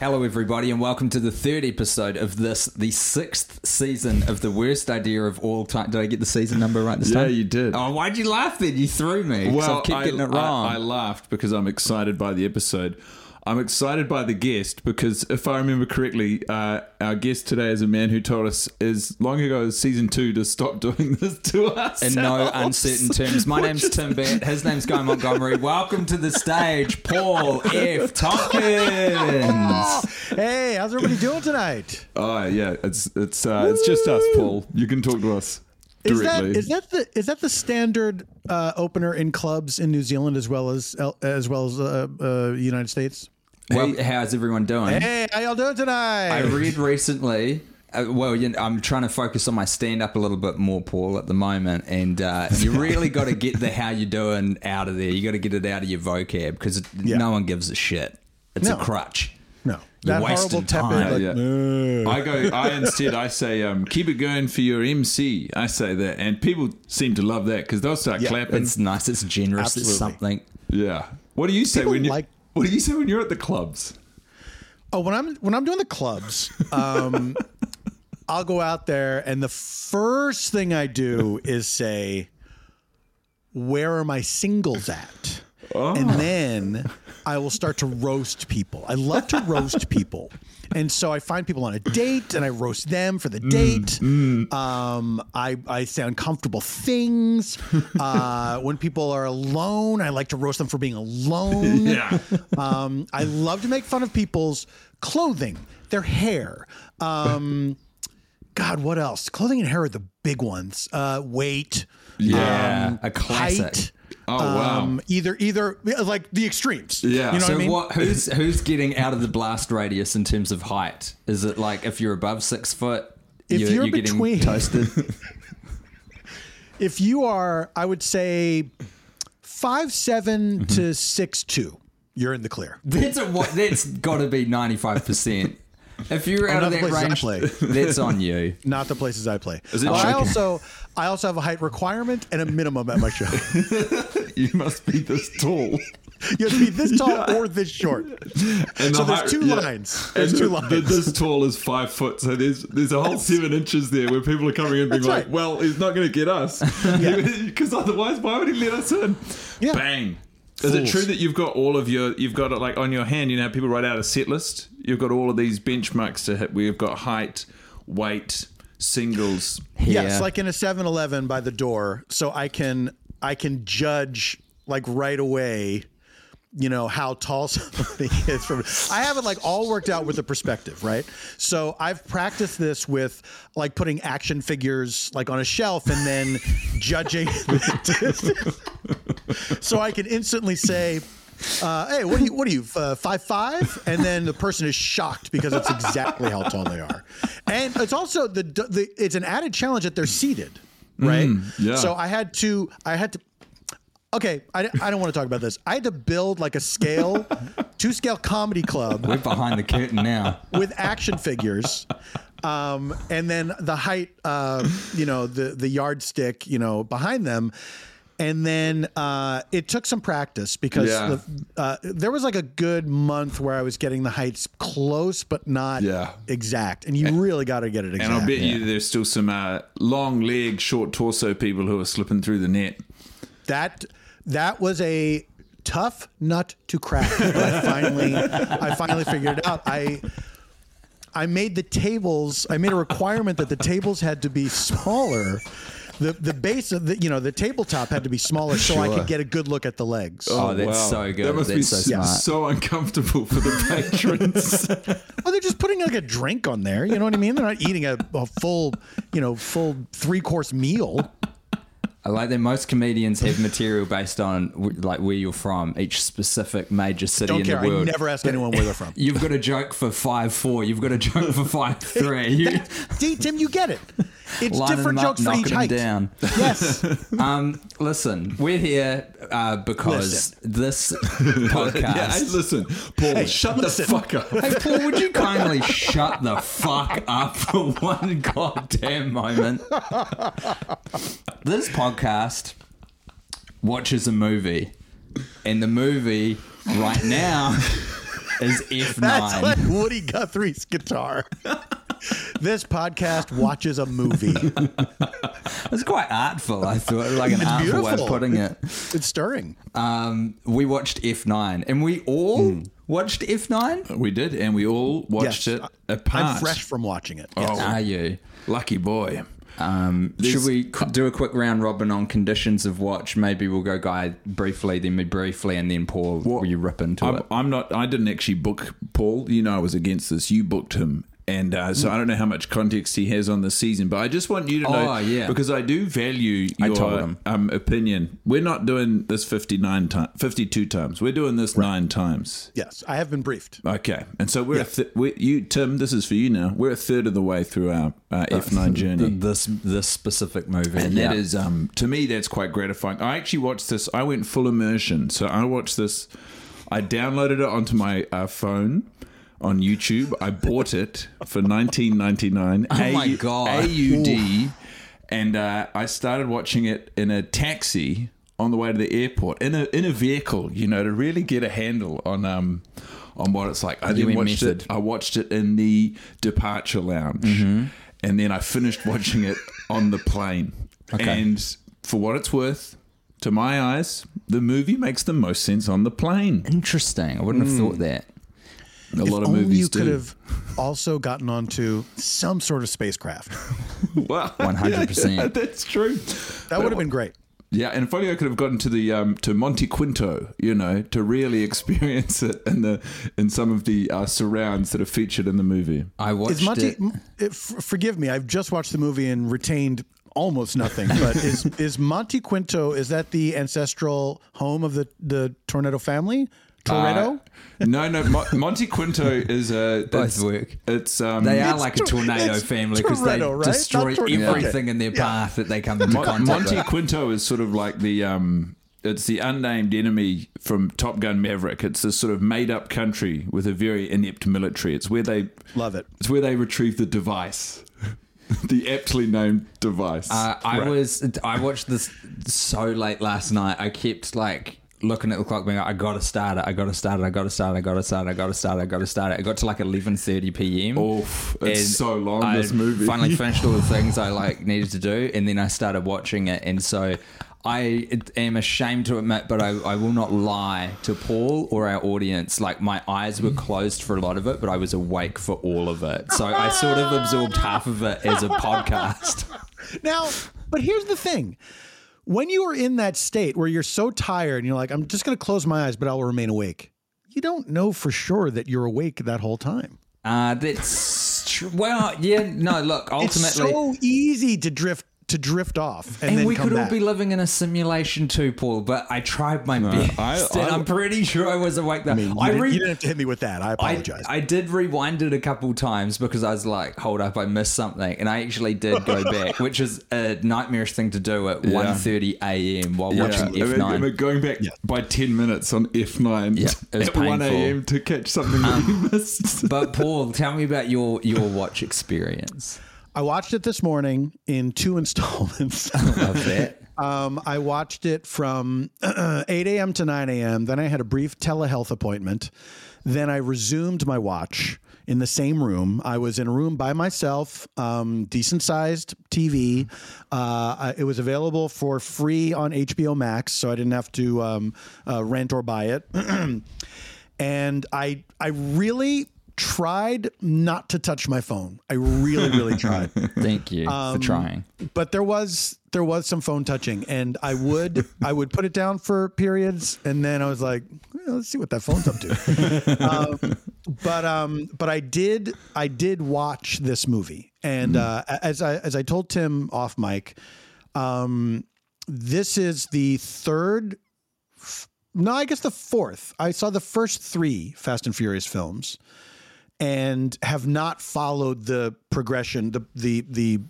Hello everybody and welcome to the third episode of this, the sixth season of The Worst Idea of All Time. Did I get the season number right this time? Yeah, you did. Oh, why'd you laugh then? You threw me. Well, I kept getting it wrong. I laughed because I'm excited by the episode. I'm excited by the guest because if I remember correctly, our guest today is a man who told us as long ago as season two to stop doing this to us. In no uncertain terms. My name's Tim Bent. His name's Guy Montgomery. Welcome to the stage, Paul F. Tompkins. Hey, how's everybody doing tonight? Oh yeah, it's just us, Paul. You can talk to us. Directly. Is that the standard opener in clubs in New Zealand as well as United States? Well, hey, how's everyone doing? Hey, how y'all doing tonight? I read recently. I'm trying to focus on my stand-up a little bit more, Paul, at the moment, and you really got to get the how you doing out of there. You got to get it out of your vocab because no one gives a shit. It's a crutch. No. You're that wasting time. I say, keep it going for your MC. I say that. And people seem to love that because they'll start clapping. It's nice. It's generous. Absolutely. It's something. Yeah. What do you say when you're at the clubs? Oh, when I'm doing the clubs, I'll go out there and the first thing I do is say, where are my singles at? Oh. And then I will start to roast people. I love to roast people. And so I find people on a date and I roast them for the date. I say uncomfortable things. When people are alone, I like to roast them for being alone. Yeah. I love to make fun of people's clothing, their hair. God, what else? Clothing and hair are the big ones. Weight. Yeah, a classic. Height. Oh wow! Either like the extremes. Yeah. You know what I mean? Who's getting out of the blast radius in terms of height? Is it like if you're above 6 foot, you're getting toasted? If you are, I would say 5'7" to 6'2", you're in the clear. That's got to be 95%. If you're out of that range, that's on you. Not the places I play. I also have a height requirement and a minimum at my show. You must be this tall. You have to be this tall or this short. And so there's two lines. There's two lines. This tall is 5 foot. So there's a whole 7 inches there where people are coming in being like, right. Well, he's not going to get us. Because otherwise, why would he let us in? Yeah. Bang. Is it true that you've got you've got it like on your hand, you know, people write out a set list? You've got all of these benchmarks to hit where you've got height, weight, singles. Yeah, it's like in a 7-Eleven by the door. So I can judge like right away, you know, how tall somebody is. I have it like all worked out with a perspective, right? So I've practiced this with like putting action figures like on a shelf and then judging the distance. so I can instantly say, hey, what are you, 5'5"? And then the person is shocked because it's exactly how tall they are. And it's also it's an added challenge that they're seated, right? Yeah. So I had to. Okay, I don't want to talk about this. I had to build like a scale, two-scale comedy club. We're behind the curtain now. With action figures. And then the height, the yardstick, behind them. And then it took some practice because there was like a good month where I was getting the heights close but not exact. And you really got to get it exact. And I'll bet you there's still some long leg, short torso people who are slipping through the net. That was a tough nut to crack. But I finally figured it out. I made the tables. I made a requirement that the tables had to be smaller. The base of the tabletop had to be smaller so I could get a good look at the legs. Oh, that's so good. That must be so uncomfortable for the patrons. Well, they're just putting like a drink on there. You know what I mean? They're not eating a full 3-course meal. I like that most comedians have material based on like where you're from, each specific major city in the world. I never ask anyone where they're from. You've got a joke for 5'4", you've got a joke for 5'3". See, Tim, you get it. It's different jokes for each height. Down. Yes. Listen, we're here because this podcast. Paul, shut the fuck up. Hey, Paul, would you kindly shut the fuck up for one goddamn moment? This podcast watches a movie, and the movie right now is F9. That's like Woody Guthrie's guitar. This podcast watches a movie. It's quite artful, I thought. Like it's artful beautiful way of putting it. It's stirring. We watched F9, and we all watched F9. We did, and we all watched it apart. I'm fresh from watching it. Yes. Oh, are you? Lucky boy. Should we do a quick round robin on conditions of watch? Maybe we'll go Guy briefly, then me briefly, and then Paul, will you rip into it? I didn't actually book Paul. You know I was against this. You booked him. And so I don't know how much context he has on the season, but I just want you to know because I do value your opinion. We're not doing this 52 times. We're doing this 9 times. Yes, I have been briefed. Okay, and so we're you, Tim. This is for you now. We're a third of the way through our F9 journey. This specific movie, and that is to me that's quite gratifying. I actually watched this. I went full immersion, so I watched this. I downloaded it onto my phone. On YouTube, I bought it for $19.99. Oh my God. AUD. Ooh. And I started watching it in a taxi on the way to the airport, in a vehicle, to really get a handle on what it's like. I then watched it. I watched it in the departure lounge, and then I finished watching it on the plane. Okay. And for what it's worth, to my eyes, the movie makes the most sense on the plane. Interesting. I wouldn't have thought that. A lot of movies you could have also gotten onto some sort of spacecraft. Wow. 100%. Yeah, that's true. That would have been great. Yeah, and if only I could have gotten to the to Montequinto, to really experience it in some of the surrounds that are featured in the movie. I watched it. Forgive me, I've just watched the movie and retained almost nothing. But is Montequinto, is that the ancestral home of the Toretto family? Toretto? No. Montequinto is a... Both work. They are like a tornado family because they destroy everything in their path that they come into contact with. Montequinto is sort of like the... it's the unnamed enemy from Top Gun Maverick. It's this sort of made-up country with a very inept military. It's where they... Love it. It's where they retrieve the device. The aptly named device. I watched this so late last night. I kept like... looking at the clock being like, I gotta start it. It got to like 11:30 p.m. Oof, it's so long, this movie. I finally finished all the things I needed to do, and then I started watching it. And so I am ashamed to admit, but I will not lie to Paul or our audience. Like, my eyes were closed for a lot of it, but I was awake for all of it. So I sort of absorbed half of it as a podcast. Now, but here's the thing. When you are in that state where you're so tired and you're like, I'm just going to close my eyes, but I'll remain awake. You don't know for sure that you're awake that whole time. That's true. Well, yeah, no, look, ultimately. It's so easy to drift to drift off and then we come could back. All be living in a simulation too, Paul, but I tried my best. I'm pretty sure I was awake there. I mean, you didn't have to hit me with that. I apologize. I did rewind it a couple times because I was like, hold up, I missed something. And I actually did go back, which is a nightmarish thing to do at 1:30 a.m. while watching F9. I remember going back by 10 minutes on F9 at 1 a.m. to catch something that you missed. But Paul, tell me about your watch experience. I watched it this morning in 2 installments. I love that. I watched it from 8 a.m. to 9 a.m. Then I had a brief telehealth appointment. Then I resumed my watch in the same room. I was in a room by myself, decent-sized TV. It was available for free on HBO Max, so I didn't have to rent or buy it. And I really tried not to touch my phone. I really tried. Thank you for trying. But there was some phone touching, and I would put it down for periods, and then I was like, well, let's see what that phone's up to. But I did watch this movie, and as I told Tim off mic, this is the third. No, I guess the fourth. I saw the first 3 Fast and Furious films, and have not followed the progression, the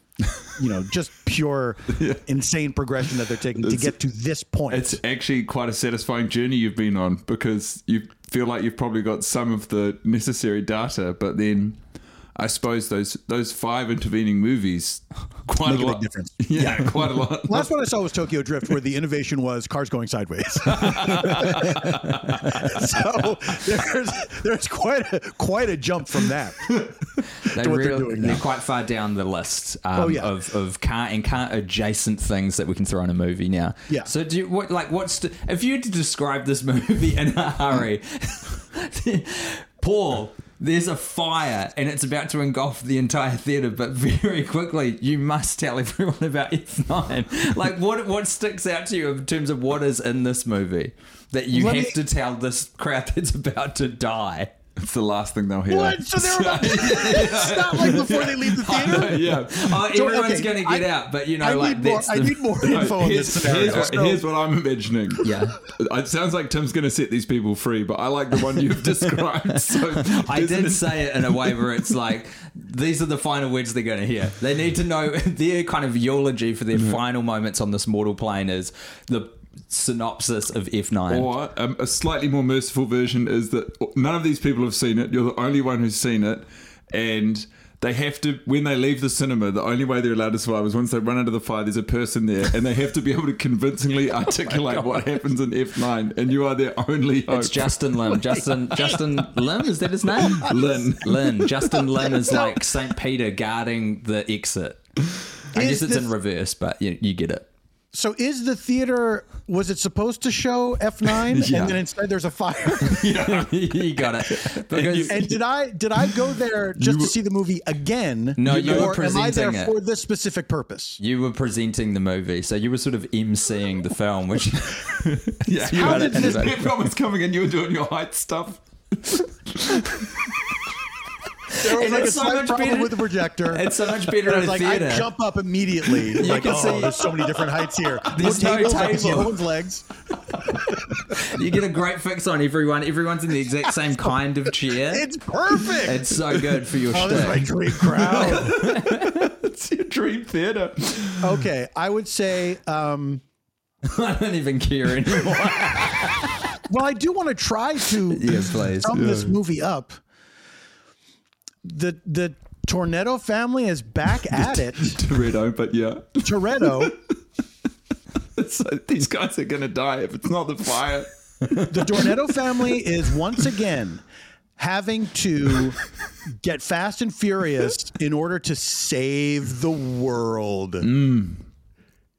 just pure insane progression that they're taking to get to this point. It's actually quite a satisfying journey you've been on, because you feel like you've probably got some of the necessary data, but then I suppose those 5 intervening movies quite make a lot. Big difference. Yeah, quite a lot. Last one I saw was Tokyo Drift, where the innovation was cars going sideways. So there's quite a jump from that. They're quite far down the list of car and car adjacent things that we can throw in a movie now. Yeah. So if you had to describe this movie in a hurry, Paul. There's a fire and it's about to engulf the entire theater, but very quickly you must tell everyone about F9. Like, what sticks out to you in terms of what is in this movie that you have to tell this crowd that's about to die? It's the last thing they'll hear. What? So they're about to it's not like before they leave the theater? Know, yeah. Everyone's going to get out, but, I need more info on this scenario. Here's what I'm imagining. Yeah. It sounds like Tim's going to set these people free, but I like the one you've described. So I did say it in a way where it's like, these are the final words they're going to hear. They need to know their kind of eulogy for their final moments on this mortal plane is the synopsis of F9, or a slightly more merciful version is that none of these people have seen it. You're the only one who's seen it, and they have to, when they leave the cinema, the only way they're allowed to survive is once they run into the fire, there's a person there, and they have to be able to convincingly articulate what happens in F9, and you are their only hope. It's Justin Lin. Justin Lin, is that his name? Lin. Justin Lin is like St. Peter guarding the exit. I guess it's in reverse, but you get it. So is the theater, was it supposed to show F9 and then instead there's a fire? Yeah, you got it. And did I go there just to see the movie again? No, you were presenting it. Or am I there for this specific purpose? You were presenting the movie, so you were sort of emceeing the film, which... yeah, how did this film was coming and you were doing your height stuff? There was like a slight problem with the projector. It's so much better in theater. I jump up immediately. Like, there's so many different heights here. There's no table. Legs. You get a great fix on everyone. Everyone's in the exact same kind of chair. It's perfect. It's so good for your shtick. This is my dream crowd. It's your dream theater. Okay, I would say... I don't even care anymore. Well, I do want to try to sum this movie up. The Toretto family is back at it. Toretto, but yeah. Toretto. So these guys are going to die if it's not the fire. The Toretto family is once again having to get fast and furious in order to save the world. Mm.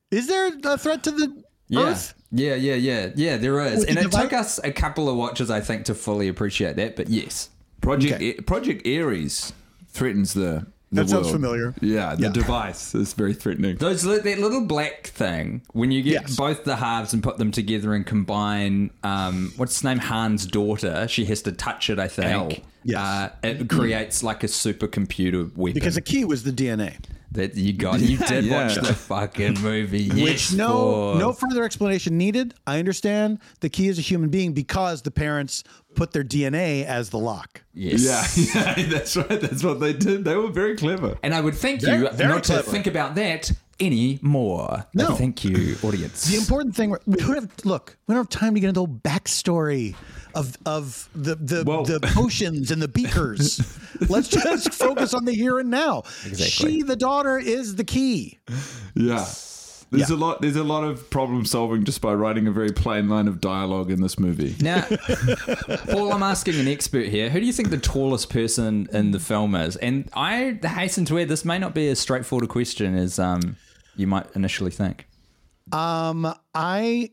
Is there a threat to the Earth? Yeah, there is. And it took us a couple of watches, I think, to fully appreciate that, but yes. Project Ares threatens the world. That sounds familiar. Yeah, the device is very threatening. That little black thing, when you get both the halves and put them together and combine, what's his name, Han's daughter, she has to touch it, I think. It creates like a supercomputer weapon. Because the key was the DNA. that you got. You did watch the fucking movie. Which no further explanation needed. I understand the key is a human being because the parents put their DNA as the lock. Yes. Yeah, that's right. That's what they did. They were very clever. And I would thank you not to think about that anymore. No. But thank you, audience. The important thing, we don't have time to get into the whole backstory of the potions and the beakers. Let's just focus on the here and now. Exactly. She, the daughter, is the key. Yeah. There's a lot of problem solving just by writing a very plain line of dialogue in this movie. Now, Paul, I'm asking an expert here. Who do you think the tallest person in the film is? And I hasten to add, this may not be as straightforward a question as you might initially think. My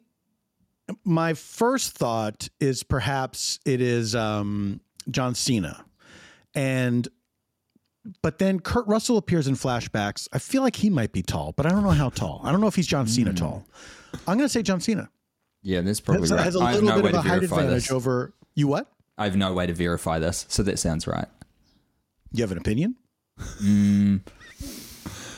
first thought is perhaps it is John Cena, but then Kurt Russell appears in flashbacks. I feel like he might be tall, but I don't know how tall. I don't know if he's John Cena tall. I'm going to say John Cena. Yeah, that's probably right. Has a little bit of a height advantage over you. What? I have no way to verify this, so that sounds right. You have an opinion?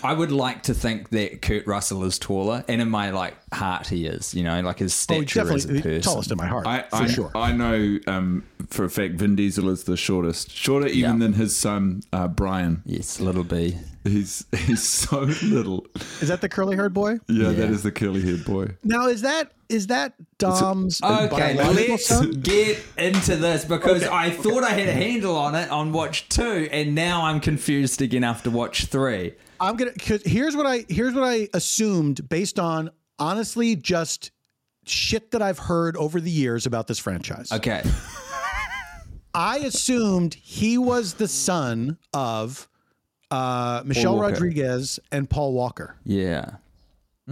I would like to think that Kurt Russell is taller, and in my heart he is. You know, his stature is a person. Tallest in my heart, for sure. I know for a fact Vin Diesel is the shorter even than his son Brian. Yes, little B. He's so little. Is that the curly-haired boy? Yeah, that is the curly-haired boy. Now is that Dom's? Okay, let's get into this because I thought I had a handle on it on watch 2, and now I'm confused again after watch 3. Here's what I assumed based on honestly just shit that I've heard over the years about this franchise. Okay. I assumed he was the son of Michelle Rodriguez and Paul Walker. Yeah.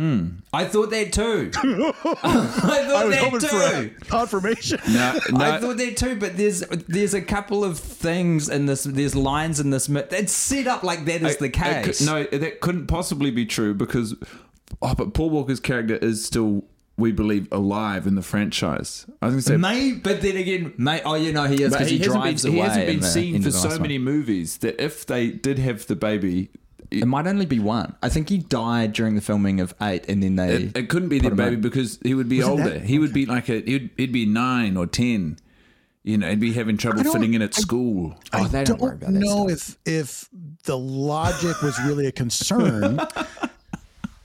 I thought that too. I was hoping for confirmation. No. I thought that too, but there's a couple of things in this. There's lines in this that's set up like that is the case. That couldn't possibly be true because, but Paul Walker's character is still, we believe, alive in the franchise. I was going to say, but then again, he is because he drives away. He hasn't been seen for so many movies that if they did have the baby. It might only be one. I think he died during the filming of 8, and then they. It couldn't be their baby because he would be older. He would be he'd be 9 or 10. You know, he'd be having trouble fitting in at school. They don't worry about that. I don't know if the logic was really a concern,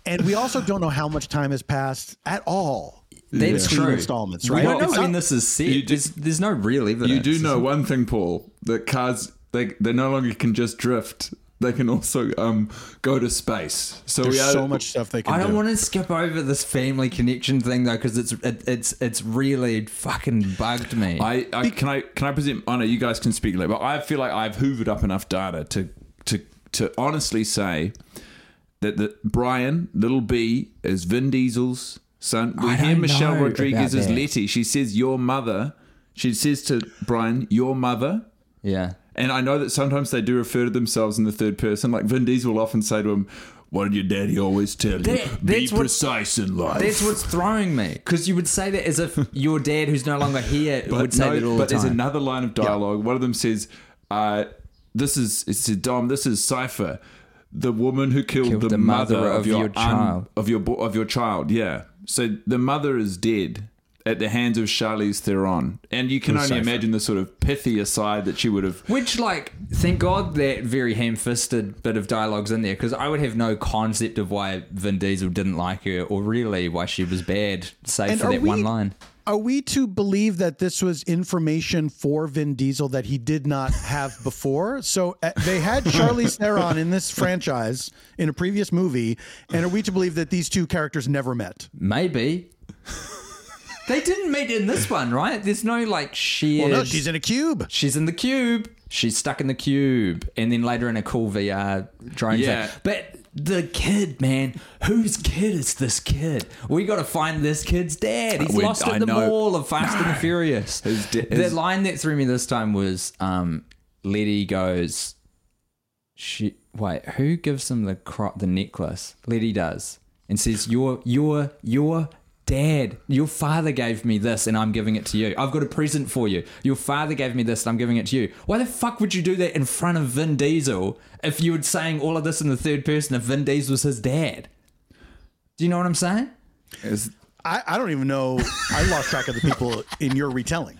and we also don't know how much time has passed at all. That's true. Installments, right? We don't know when this is set. There's no real evidence. You do know one thing, Paul. That cars they no longer can just drift. They can also go to space. So there's so much stuff they can do. I don't want to skip over this family connection thing though, because it's really fucking bugged me. Can I present? I know you guys can speak later, but I feel like I've hoovered up enough data to honestly say that Brian Little B is Vin Diesel's son. We hear Michelle Rodriguez as Letty. She says your mother. She says to Brian, your mother. Yeah. And I know that sometimes they do refer to themselves in the third person. Like Vin Diesel will often say to him, what did your daddy always tell you? Be precise in life. That's what's throwing me. Because you would say that as if your dad, who's no longer here, would say that all the time. But there's another line of dialogue. Yep. One of them says, Dom, this is Cypher, the woman who killed the mother of your child. Of your child, yeah. So the mother is dead at the hands of Charlize Theron. And you can only imagine the sort of pithy aside that she would have. Which, thank God that very ham-fisted bit of dialogue's in there, because I would have no concept of why Vin Diesel didn't like her, or really why she was bad, save for that one line. Are we to believe that this was information for Vin Diesel that he did not have before? So they had Charlize Theron in this franchise in a previous movie, and are we to believe that these two characters never met? Maybe. They didn't meet in this one, right? There's no shared. Well, no, she's in a cube. She's in the cube. She's stuck in the cube, and then later in a cool VR drone thing. But the kid, man, whose kid is this kid? We got to find this kid's dad. He's lost in the mall of Fast and the Furious. The line that threw me this time was, Letty goes, who gives him the necklace? Letty does, and says, your Dad, your father gave me this and I'm giving it to you. I've got a present for you. Your father gave me this and I'm giving it to you. Why the fuck would you do that in front of Vin Diesel if you were saying all of this in the third person if Vin Diesel was his dad? Do you know what I'm saying? I don't even know. I lost track of the people in your retelling.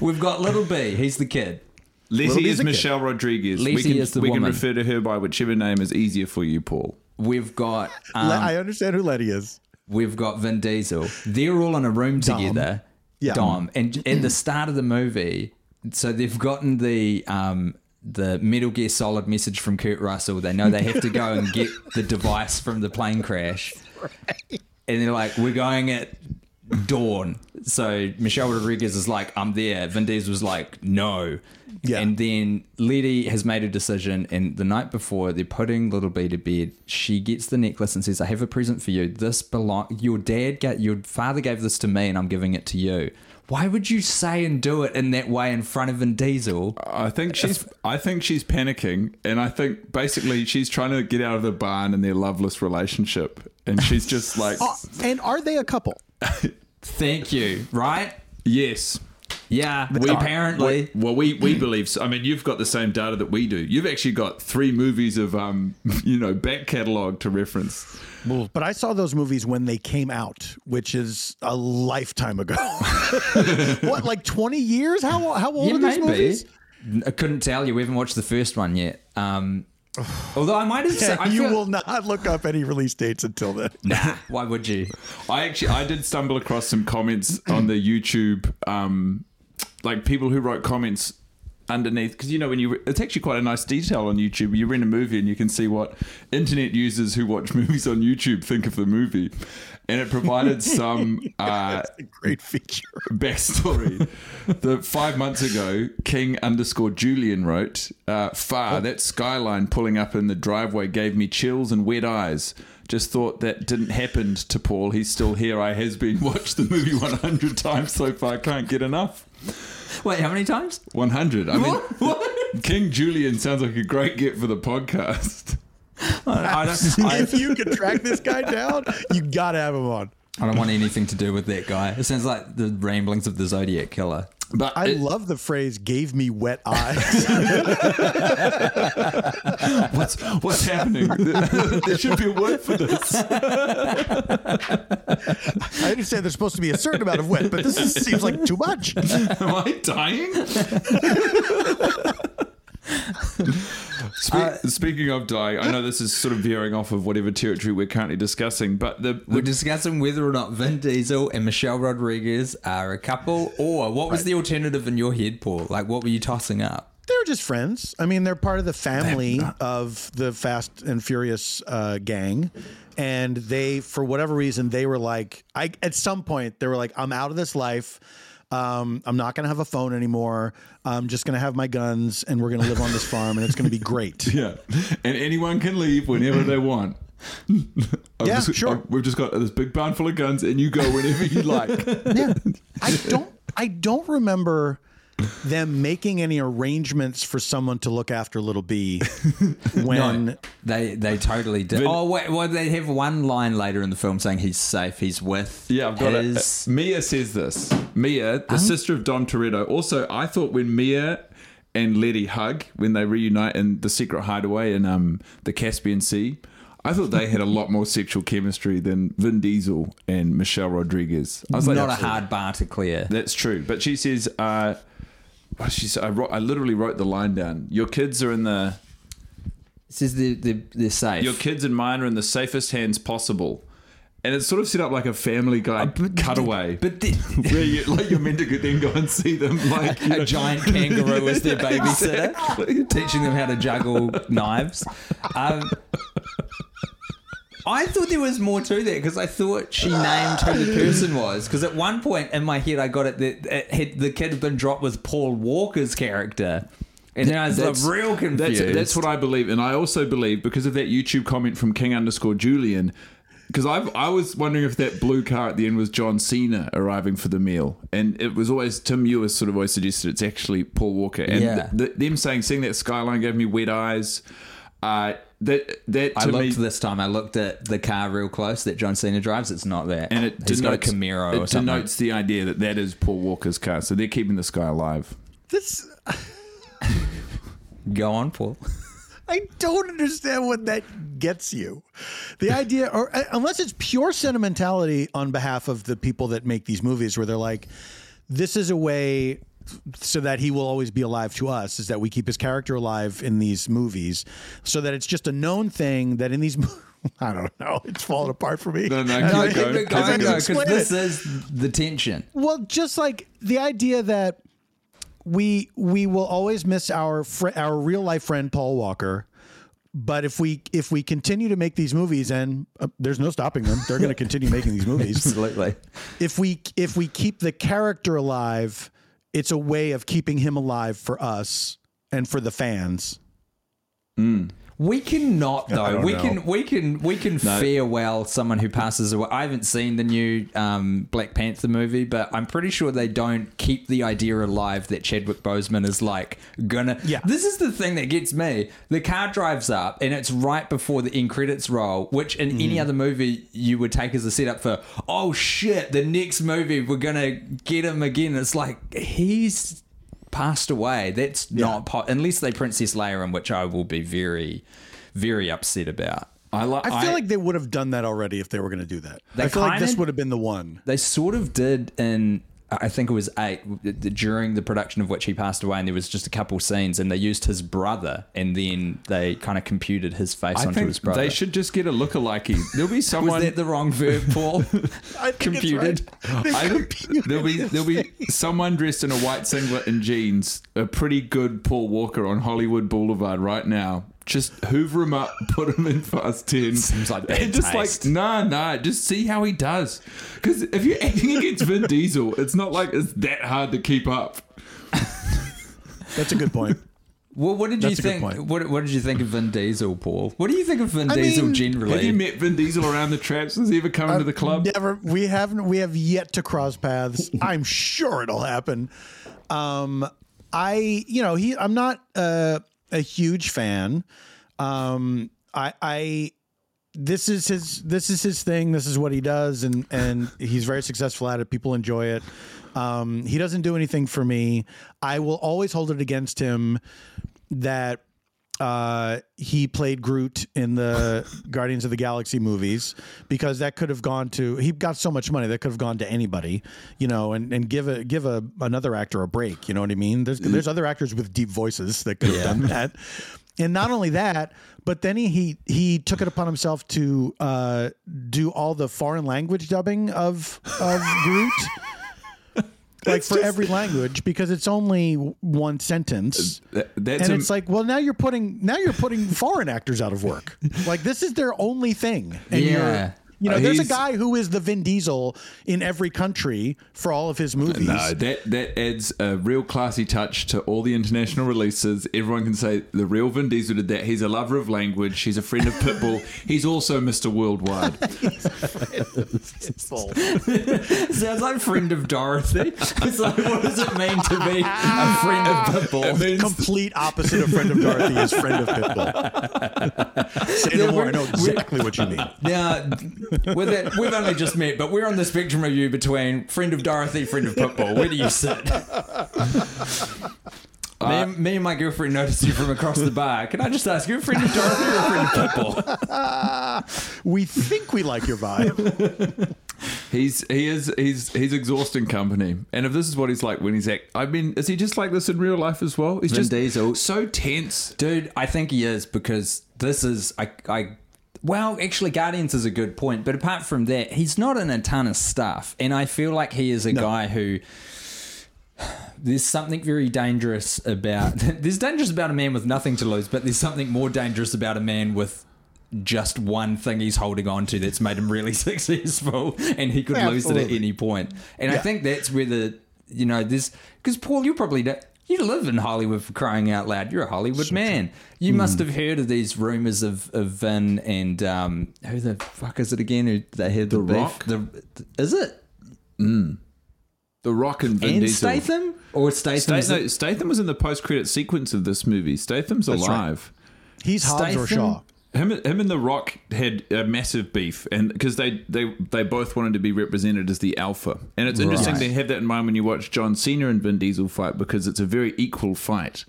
We've got Little B. He's the kid. Letty is Michelle Rodriguez. Letty is the woman. We can refer to her by whichever name is easier for you, Paul. We've got... I understand who Letty is. We've got Vin Diesel. They're all in a room together. Yeah. Dom. And at the start of the movie, so they've gotten the Metal Gear Solid message from Kurt Russell. They know they have to go and get the device from the plane crash. Right. And they're like, we're going at dawn. So Michelle Rodriguez is like, I'm there. Vin Diesel was like, no. Yeah. And then Letty has made a decision, and the night before, they're putting Little B to bed. She gets the necklace and says, I have a present for you. This your father gave this to me, and I'm giving it to you. Why would you say and do it in that way in front of Vin Diesel? I think she's panicking, and I think basically she's trying to get out of the barn and their loveless relationship, and she's just like... Oh, and are they a couple? Thank you, right? Yes. Yeah, apparently. We believe so. I mean, you've got the same data that we do. You've actually got 3 movies of, back catalogue to reference. But I saw those movies when they came out, which is a lifetime ago. What, like 20 years? How old are these movies? I couldn't tell you. We haven't watched the first one yet. Although I might have said... You will not look up any release dates until then. Nah, why would you? I did stumble across some comments on the YouTube... like people who wrote comments underneath, because it's actually quite a nice detail on YouTube. You rent a movie and you can see what internet users who watch movies on YouTube think of the movie, and it provided some that's a great feature. Backstory. The 5 months ago, King_Julian wrote, that skyline pulling up in the driveway gave me chills and wet eyes. Just thought that didn't happen to Paul. He's still here. I has been watched the movie 100 times so far. Can't get enough. Wait, how many times? 100. I mean, what? King Julian sounds like a great get for the podcast. If you could track this guy down, you got to have him on. I don't want anything to do with that guy. It sounds like the ramblings of the Zodiac Killer. But I love the phrase "gave me wet eyes." What's happening? There should be a word for this. I understand there's supposed to be a certain amount of wet, but this seems like too much. Am I dying? Speaking of dying, I know this is sort of veering off of whatever territory we're currently discussing, but we're discussing whether or not Vin Diesel and Michelle Rodriguez are a couple, or what was the alternative in your head, Paul? Like, what were you tossing up? They're just friends. I mean, they're part of the family of the Fast and Furious gang, and they, for whatever reason, they were like, at some point, they were like, I'm out of this life. I'm not going to have a phone anymore. I'm just going to have my guns and we're going to live on this farm and it's going to be great. Yeah. And anyone can leave whenever they want. We've just got this big barn full of guns and you go whenever you like. Yeah. I don't remember them making any arrangements for someone to look after Little B when they totally did. They have one line later in the film saying he's safe, he's with. Yeah, I've got it. Mia says this. Mia, the sister of Dom Toretto. Also, I thought when Mia and Letty hug when they reunite in the secret hideaway in the Caspian Sea, I thought they had a lot more sexual chemistry than Vin Diesel and Michelle Rodriguez. I was like, not a hard bar to clear. That's true. But she says, I literally wrote the line down. Your kids are in the... It says they're safe. Your kids and mine are in the safest hands possible. And it's sort of set up like a Family Guy cutaway. Where you're meant to then go and see them. Like a giant kangaroo is their babysitter. Exactly. Teaching them how to juggle knives. I thought there was more to that because I thought she named who the person was. Because at one point in my head, I got it that the kid had been dropped with Paul Walker's character. And then I was real confused. That's what I believe. And I also believe, because of that YouTube comment from King_Julian, because I was wondering if that blue car at the end was John Cena arriving for the meal. And it was always, Tim Ewers sort of always suggested it's actually Paul Walker. And them saying, seeing that skyline gave me wet eyes. I looked this time. I looked at the car real close that John Cena drives. It's not that, and he's got a Camaro. It denotes the idea that is Paul Walker's car. So they're keeping this guy alive. This. Go on, Paul. I don't understand what that gets you. The idea, or unless it's pure sentimentality on behalf of the people that make these movies, where they're like, this is a way so that he will always be alive to us, is that we keep his character alive in these movies, so that it's just a known thing that in these movies. I don't know. It's falling apart for me. No, because this is the tension. Well, just like the idea that we will always miss our real life friend Paul Walker, but if we continue to make these movies, and there's no stopping them, they're going to continue making these movies. Absolutely. If we keep the character alive, it's a way of keeping him alive for us and for the fans. Mm. We cannot though. We can farewell someone who passes away. I haven't seen the new Black Panther movie, but I'm pretty sure they don't keep the idea alive that Chadwick Boseman is like gonna. Yeah. This is the thing that gets me. The car drives up, and it's right before the end credits roll, which in any other movie you would take as a setup for. Oh shit! The next movie we're gonna get him again. It's like he's passed away. That's not unless they Princess Leia him, which I will be very, very upset about. I feel like they would have done that already if they were going to do that. I feel like this would have been the one. They sort of did in, I think it was 8, during the production of which he passed away, and there was just a couple scenes, and they used his brother, and then they kind of computed his face onto his brother. They should just get a lookalikey. There'll be someone. Was that the wrong verb, Paul? I computed. Right. There'll be someone dressed in a white singlet and jeans, a pretty good Paul Walker on Hollywood Boulevard right now. Just hoover him up, put him in Fast 10. Seems like bad taste. Just like, nah, just see how he does. Because if you're acting against Vin Diesel, it's not like it's that hard to keep up. That's a good point. Well, what did you think? What did you think of Vin Diesel, Paul? What do you think of Vin Diesel generally? Have you met Vin Diesel around the traps? Has he ever come into the club? Never. We haven't. We have yet to cross paths. I'm sure it'll happen. I'm not. A huge fan. This is his thing. This is what he does, and he's very successful at it. People enjoy it. He doesn't do anything for me. I will always hold it against him that he played Groot in the Guardians of the Galaxy movies, because that could have gone to. He got so much money that could have gone to anybody, you know, and give another actor a break. You know what I mean? There's other actors with deep voices that could have done that. And not only that, but then he took it upon himself to do all the foreign language dubbing of Groot. Like for every language, because it's only one sentence, it's like, well, now you're putting foreign actors out of work. Like this is their only thing, and there's a guy who is the Vin Diesel in every country for all of his movies. No, that adds a real classy touch to all the international releases. Everyone can say the real Vin Diesel did that. He's a lover of language. He's a friend of Pitbull. He's also Mr. Worldwide. He's a friend of Pitbull. Sounds like friend of Dorothy. It's like, what does it mean to be a friend of Pitbull? It means complete opposite of friend of Dorothy is friend of Pitbull. Say no more. I know exactly what you mean. Yeah. We've only just met, but we're on the spectrum of you between friend of Dorothy, friend of football. Where do you sit? Me and my girlfriend noticed you from across the bar. Can I just ask, you a friend of Dorothy or a friend of football? We think we like your vibe. He's exhausting company. And if this is what he's like when he's is he just like this in real life as well? He's Vin Diesel. So tense. Dude, I think he is, because this is well, actually, Guardians is a good point. But apart from that, he's not in a ton of stuff. And I feel like he is a guy who... There's something very dangerous about... There's dangerous about a man with nothing to lose, but there's something more dangerous about a man with just one thing he's holding on to that's made him really successful, and he could lose it at any point. And I think that's where the... You know, this... Because, Paul, you probably... You live in Hollywood, for crying out loud. You're a Hollywood man. You must have heard of these rumors of Vin and who the fuck is it again? Who they had the beef? Rock? Is it? Mm. The Rock and Vin Diesel. And Statham? Or Statham? Statham was in the post-credit sequence of this movie. Statham's alive. Right. He's Hobbs or Shaw. Him and The Rock had a massive beef, and because they both wanted to be represented as the alpha, and it's interesting to have that in mind when you watch John Cena and Vin Diesel fight, because it's a very equal fight.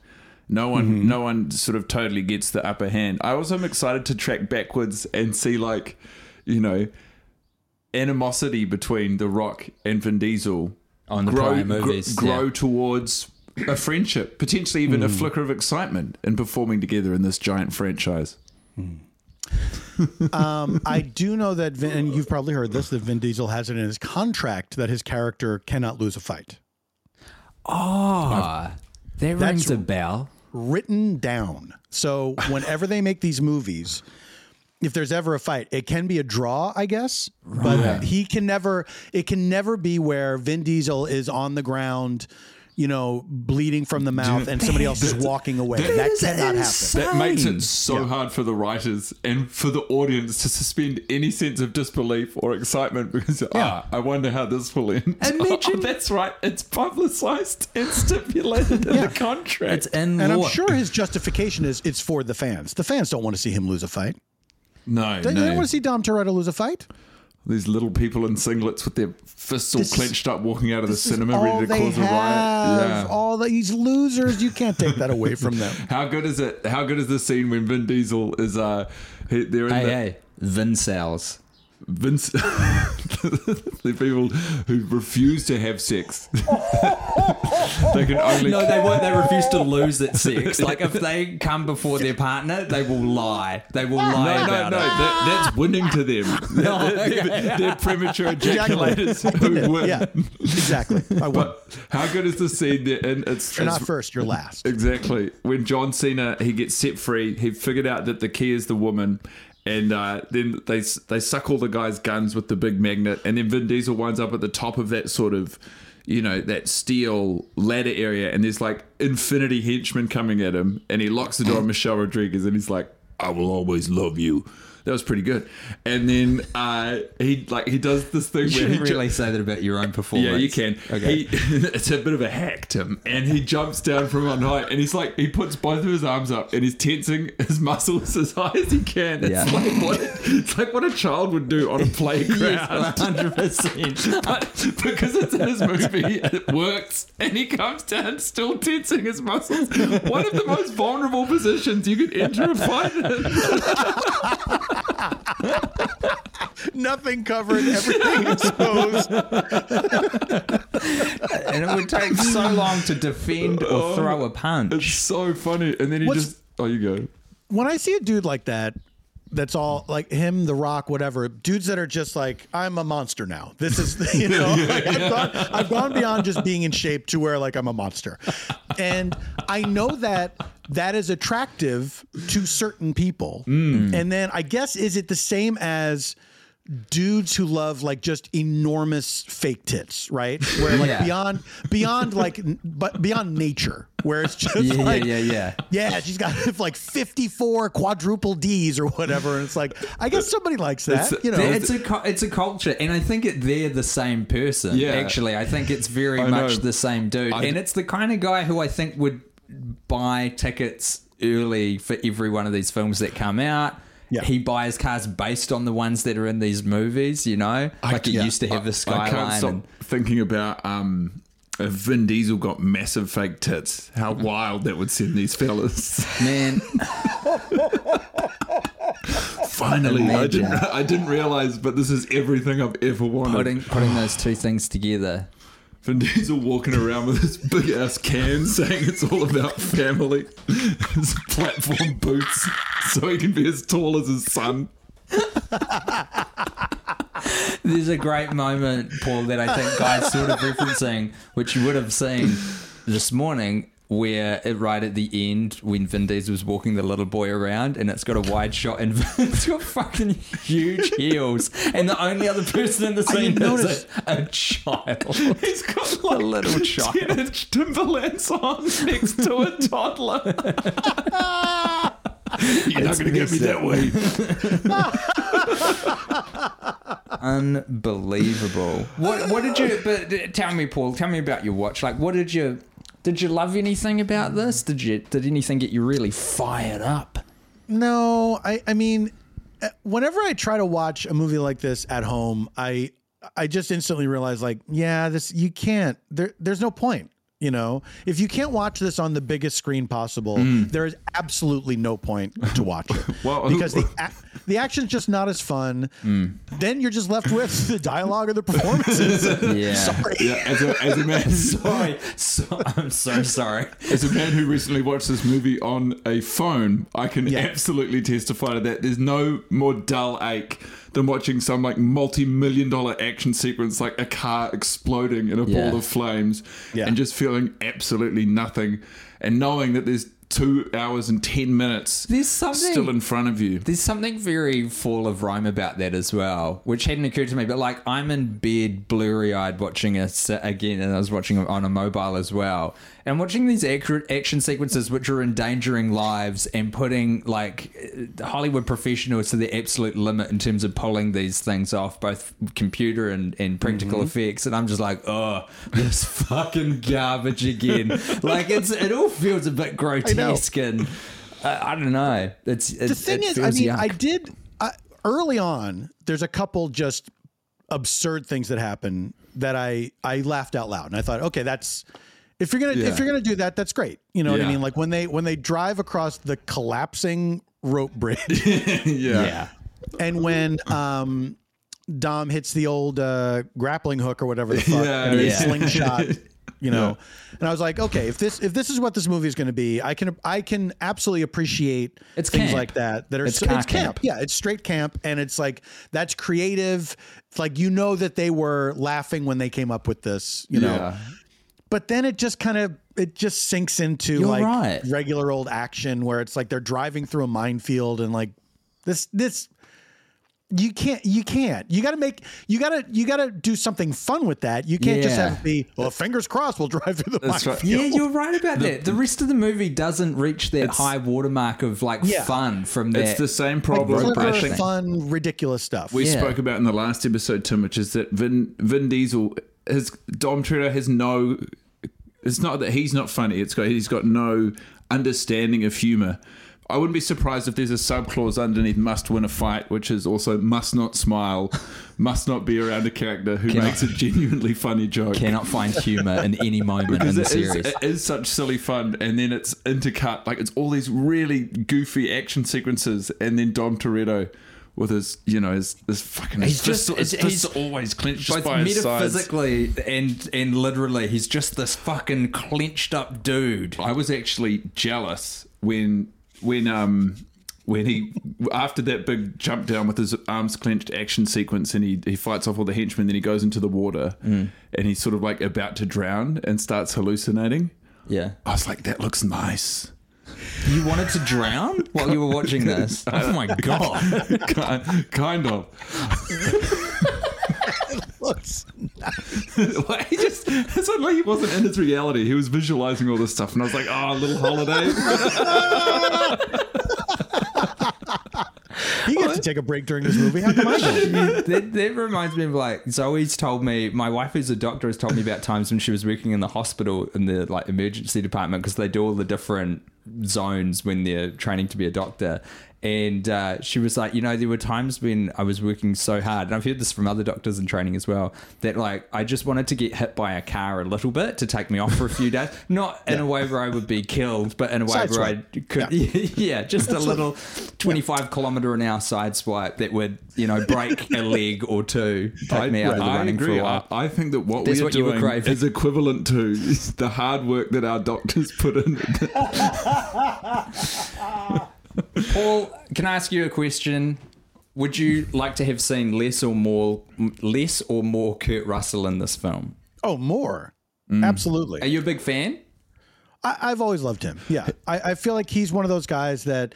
No one sort of totally gets the upper hand. I also am excited to track backwards and see, like, you know, animosity between The Rock and Vin Diesel on the prior movies grow towards a friendship, potentially even a flicker of excitement in performing together in this giant franchise. I do know that Vin, and you've probably heard this, that Vin Diesel has it in his contract that his character cannot lose a fight. Oh, that rings a bell. Written down. So whenever they make these movies, if there's ever a fight, it can be a draw, I guess, but he can never. It can never be where Vin Diesel is on the ground, you know, bleeding from the mouth, and somebody else is walking away. That cannot happen. That makes it so hard for the writers and for the audience to suspend any sense of disbelief or excitement, because I wonder how this will end. Imagine, that's right, it's publicized and stipulated in the contract. It's in law. And I'm sure his justification is it's for the fans. The fans don't want to see him lose a fight. No, they don't want to see Dom Toretto lose a fight. These little people in singlets with their fists all clenched up walking out of the cinema ready to cause a riot. Yeah. All these losers, you can't take that away from them. How good is it? How good is the scene when Vin Diesel is they're in Vin cells. Vince, the people who refuse to have sex, they can only. No, they won't. They refuse to lose that sex. Like, if they come before their partner, they will lie. They will lie about it. No. That's winning to them. They're premature ejaculators who win. Yeah, exactly. I won. But how good is the scene there? And you're not first, you're last. Exactly. When John Cena, he gets set free. He figured out that the key is the woman. And then they suck all the guys' guns with the big magnet, and then Vin Diesel winds up at the top of that sort of, you know, that steel ladder area, and there's like infinity henchmen coming at him, and he locks the door on Michelle Rodriguez, and he's like, "I will always love you." That was pretty good. And then he does this thing where he really say that about your own performance. Yeah, you can. Okay. It's a bit of a hack to him. And he jumps down from on high, and he's like, he puts both of his arms up, and he's tensing his muscles as high as he can. It's like what a child would do on a playground. Yes, 100%. But because it's in his movie, it works. And he comes down still tensing his muscles. One of the most vulnerable positions you could enter a fight in. Nothing covered, everything exposed. And it would take so long to defend or throw a punch. It's so funny. And then you go. When I see a dude like that, that's all like him, The Rock, whatever, dudes that are just like, I'm a monster now. This is, you know, I've gone beyond just being in shape to where like I'm a monster. And I know that is attractive to certain people. Mm. And then I guess, is it the same as dudes who love like just enormous fake tits, right? Where like beyond nature, where it's just she's got like 54 quadruple Ds or whatever, and it's like, I guess somebody likes that. It's a culture, and I think they're the same person. Yeah. Actually, I think it's very much the same dude, and it's the kind of guy who I think would buy tickets early for every one of these films that come out. Yeah. He buys cars based on the ones that are in these movies, you know? Like it used to have the Skyline. I can't stop thinking about if Vin Diesel got massive fake tits, how wild that would send these fellas. Man. Finally, I didn't realise, but this is everything I've ever wanted. Putting those two things together. Vin Diesel walking around with his big-ass can saying it's all about family. His platform boots so he can be as tall as his son. There's a great moment, Paul, that I think Guy's sort of referencing, which you would have seen this morning, where right at the end when Vin Diesel was walking the little boy around, and it's got a wide shot and it's got fucking huge heels, and the only other person in the scene is a child. He's got like a little child 10-inch Timberlands on next to a toddler. You're not going to get me that way. Unbelievable. What did you? But tell me, Paul. Tell me about your watch. Like, what did you? Did you love anything about this? Did anything get you really fired up? No, I mean, whenever I try to watch a movie like this at home, I just instantly realize, like, yeah, this, you can't, there's no point. You know, if you can't watch this on the biggest screen possible, there is absolutely no point to watch it. Well, because the action's just not as fun. Then you're just left with the dialogue or the performances. As a man who recently watched this movie on a phone, I can absolutely testify to that. There's no more dull ache than watching some like multi-million-dollar action sequence, like a car exploding in a ball of flames, and just feeling absolutely nothing, and knowing that there's 2 hours and 10 minutes still in front of you. There's something very Fall of Rome about that as well, which hadn't occurred to me. But like, I'm in bed, blurry-eyed, watching it again, and I was watching it on a mobile as well. And watching these action sequences, which are endangering lives and putting like Hollywood professionals to the absolute limit in terms of pulling these things off, both computer and practical effects. And I'm just like, oh, this fucking garbage again. Like, it all feels a bit grotesque, and I don't know. The thing is, I did early on. There's a couple just absurd things that happen that I laughed out loud, and I thought, okay, that's. If you're gonna do that, that's great. You know what I mean? Like when they drive across the collapsing rope bridge. And when Dom hits the old grappling hook or whatever the fuck, slingshot. You know, and I was like, okay, if this is what this movie is going to be, I can absolutely appreciate it's things camp. Like that are it's camp. Yeah, it's straight camp, and it's like that's creative. It's like, you know, that they were laughing when they came up with this. You know. Yeah. But then it just kind of, sinks into regular old action where it's like they're driving through a minefield and like this, you got to do something fun with that. You can't just have it be, well, fingers crossed we'll drive through the minefield. Right. Yeah, you're right about that. The rest of the movie doesn't reach that high watermark of like fun from that. It's the same problem. Like, fun, ridiculous stuff. We spoke about in the last episode, Tim, which is that Vin Diesel... Dom Toretto has no. It's not that he's not funny. He's got no understanding of humor. I wouldn't be surprised if there's a subclause underneath "must win a fight," which is also "must not smile," "must not be around a character who makes a genuinely funny joke." Cannot find humor in any moment in the series. It is such silly fun, and then it's intercut, like it's all these really goofy action sequences, and then Dom Toretto. With his, you know, his fucking... He's just always clenched just by his sides. Metaphysically and literally, he's just this fucking clenched up dude. I was actually jealous when he, after that big jump down with his arms clenched action sequence, and he fights off all the henchmen, then he goes into the water and he's sort of like about to drown and starts hallucinating. Yeah. I was like, that looks nice. You wanted to drown while you were watching this? Oh my god! Kind of. Like it's like he wasn't in his reality. He was visualizing all this stuff, and I was like, "Oh, a little holiday." You get to take a break during this movie. How come I don't? That reminds me of like Zoe's told me. My wife, who's a doctor, has told me about times when she was working in the hospital in the like emergency department, because they do all the different zones when they're training to be a doctor. And she was like, you know, there were times when I was working so hard, and I've heard this from other doctors in training as well, that like I just wanted to get hit by a car a little bit to take me off for a few days, not in a way where I would be killed, but in a way I could, just a little 25 kilometer an hour side swipe that would, you know, break a leg or two, take me out of the running for a while. I think that what doing is equivalent to the hard work that our doctors put in. Paul, can I ask you a question? Would you like to have seen less or more Kurt Russell in this film? Oh, more. Absolutely. Are you a big fan? I've always loved him. Yeah. I feel like he's one of those guys that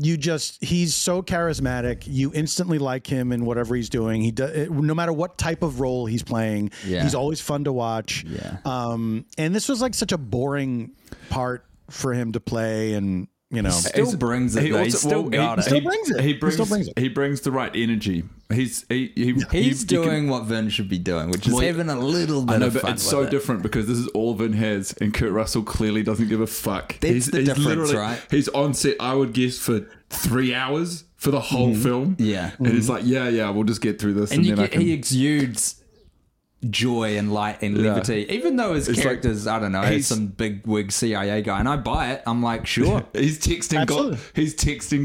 he's so charismatic. You instantly like him in whatever he's doing. He does, no matter what type of role he's playing. Yeah. He's always fun to watch. Yeah. And this was like such a boring part for him to play, and you know, he still brings it. He brings the right energy. He's doing what Vin should be doing, which is having a little bit of fun. But it's so different because this is all Vin has, and Kurt Russell clearly doesn't give a fuck. That's the difference, right? He's on set, I would guess, for 3 hours for the whole film. Yeah. And it's like, we'll just get through this. And you then get, he exudes joy and light and liberty, even though his character's, like, I don't know, he's some big wig CIA guy. And I buy it. I'm like, sure. He's texting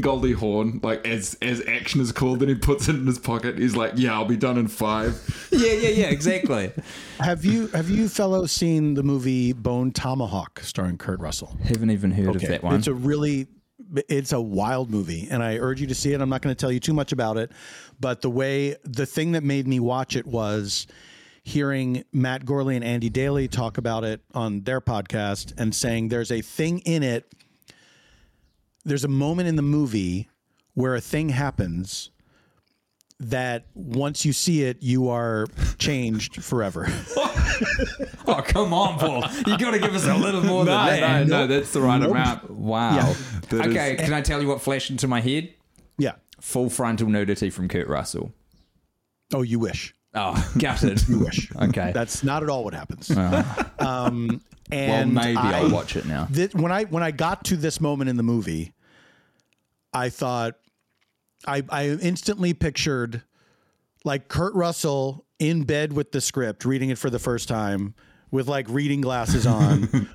Goldie Hawn, like, as action is called, and he puts it in his pocket. He's like, yeah, I'll be done in 5. Exactly. Have you fellows seen the movie Bone Tomahawk starring Kurt Russell? Haven't even heard of that one. It's a wild movie, and I urge you to see it. I'm not going to tell you too much about it, but the thing that made me watch it was hearing Matt Gourley and Andy Daly talk about it on their podcast and saying there's a thing in it. There's a moment in the movie where a thing happens that once you see it, you are changed forever. Oh, come on, Paul. You got to give us a little more than that. No, that's the right amount. Wow. Yeah. Okay, can I tell you what flashed into my head? Yeah. Full frontal nudity from Kurt Russell. Oh, you wish. Oh, gutted. You wish. Okay. That's not at all what happens. And well, maybe I'll watch it now. When I got to this moment in the movie, I thought... I instantly pictured, like, Kurt Russell in bed with the script, reading it for the first time with, like, reading glasses on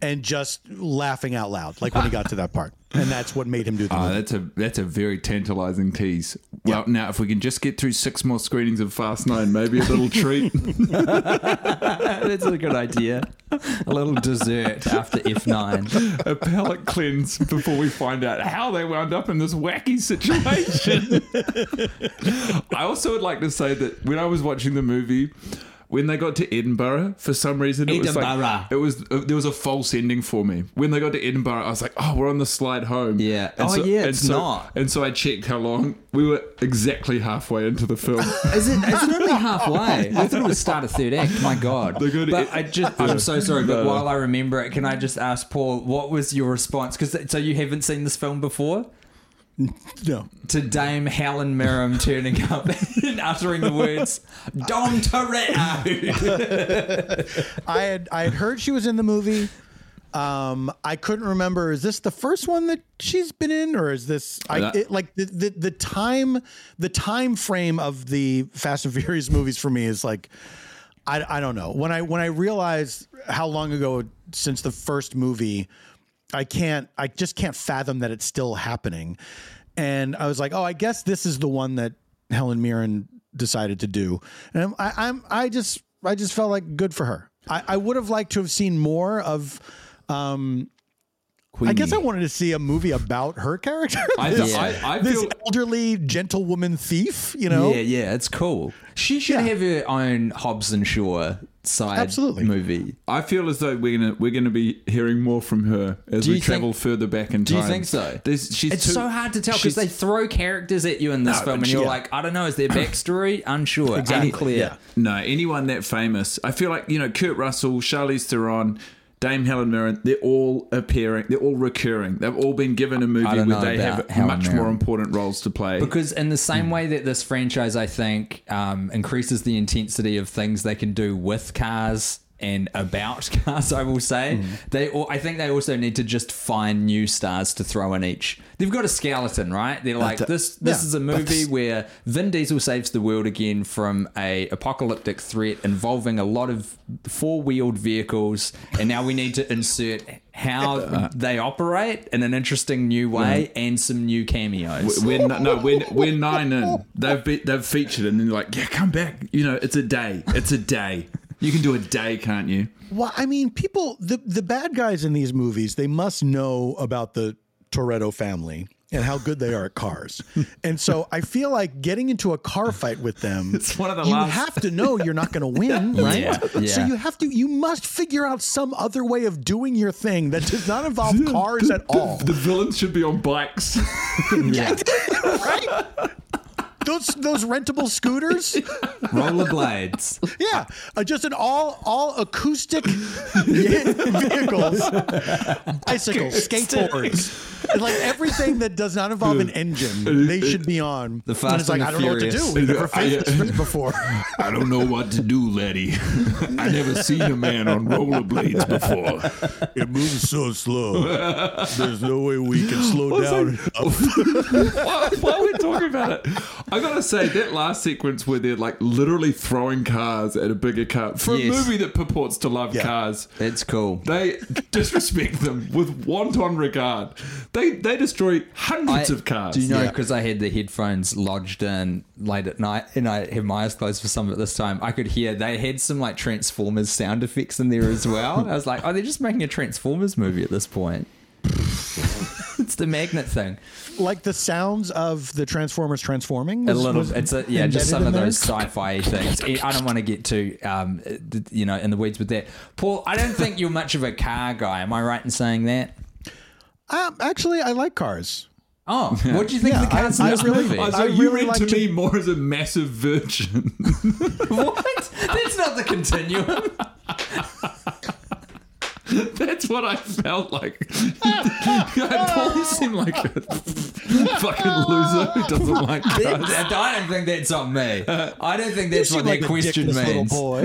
and just laughing out loud, like, when he got to that part. And that's what made him do the movie. That's a very tantalizing tease. Well, now, if we can just get through 6 more screenings of Fast 9, maybe a little treat. That's a good idea. A little dessert after F9. A palate cleanse before we find out how they wound up in this wacky situation. I also would like to say that when I was watching the movie... When they got to Edinburgh, for some reason, there was a false ending for me. When they got to Edinburgh, I was like, oh, we're on the slide home. Yeah. And not. And so I checked how long. We were exactly halfway into the film. Is it only halfway? I thought it would start a third act. My God. I'm so sorry, but while I remember it, can I just ask Paul, what was your response? So you haven't seen this film before? No. To Dame Helen Mirren turning up and uttering the words Dom Toretto. I had heard she was in the movie. I couldn't remember. Is this the first one that she's been in, or is this the time frame of the Fast and Furious movies for me is like I don't know. When I realized how long ago since the first movie, I just can't fathom that it's still happening. And I was like, oh, I guess this is the one that Helen Mirren decided to do. And I just felt like good for her. I would have liked to have seen more of, Queenie. I guess I wanted to see a movie about her character. This elderly gentlewoman thief, you know? Yeah, it's cool. She should have her own Hobbs and Shaw side movie. I feel as though we're gonna be hearing more from her as we travel further back in time. Do you think so? It's so hard to tell because they throw characters at you in this film and you're like, I don't know, is their backstory? Unsure. Exactly. Unclear. Yeah. No, anyone that famous. I feel like, you know, Kurt Russell, Charlize Theron, Dame Helen Mirren, they're all appearing. They're all recurring. They've all been given a movie where they have much more important roles to play. Because in the same way that this franchise, I think, increases the intensity of things they can do with cars and about cars, I will say, I think they also need to just find new stars to throw in each. They've got a skeleton, right? They're like, this is a movie where Vin Diesel saves the world again from a apocalyptic threat involving a lot of four-wheeled vehicles, and now we need to insert how they operate in an interesting new way and some new cameos. We're 9 in. They've featured, and then they're like, yeah, come back. You know, it's a day. It's a day. You can do a day, can't you? Well, I mean, people, the bad guys in these movies, they must know about the Toretto family and how good they are at cars. And so I feel like getting into a car fight with them, have to know you're not going to win, right? Yeah. So you must figure out some other way of doing your thing that does not involve cars at all. The villains should be on bikes. Right? those rentable scooters, rollerblades. Yeah, just an all acoustic vehicles, bicycles, skateboards, and like everything that does not involve an engine, they should be on. The Fast and the Furious. It's like, I don't know what to do. We've never faced this before. I don't know what to do, Letty. I never seen a man on rollerblades before. It moves so slow. There's no way we can slow down. While we're talking about it, I gotta say that last sequence where they're like literally throwing cars at a bigger car for a movie that purports to love cars. It's cool. They disrespect them with wanton regard. They destroy hundreds of cars. Do you know, because I had the headphones lodged in late at night and I had my eyes closed for some of this time, I could hear they had some like Transformers sound effects in there as well. I was like, oh, they're just making a Transformers movie at this point. It's the magnet thing, like the sounds of the Transformers transforming. Just some of those sci-fi things. I don't want to get too in the weeds with that. Paul, I don't think you're much of a car guy. Am I right in saying that? Actually, I like cars. Oh, what do you think of the cars in this movie? You read to me more as a massive virgin. What? That's not the continuum. That's what I felt like. Paul seemed like a fucking loser who doesn't like cars. I don't think that's on me. I don't think that's what that question means. Boy.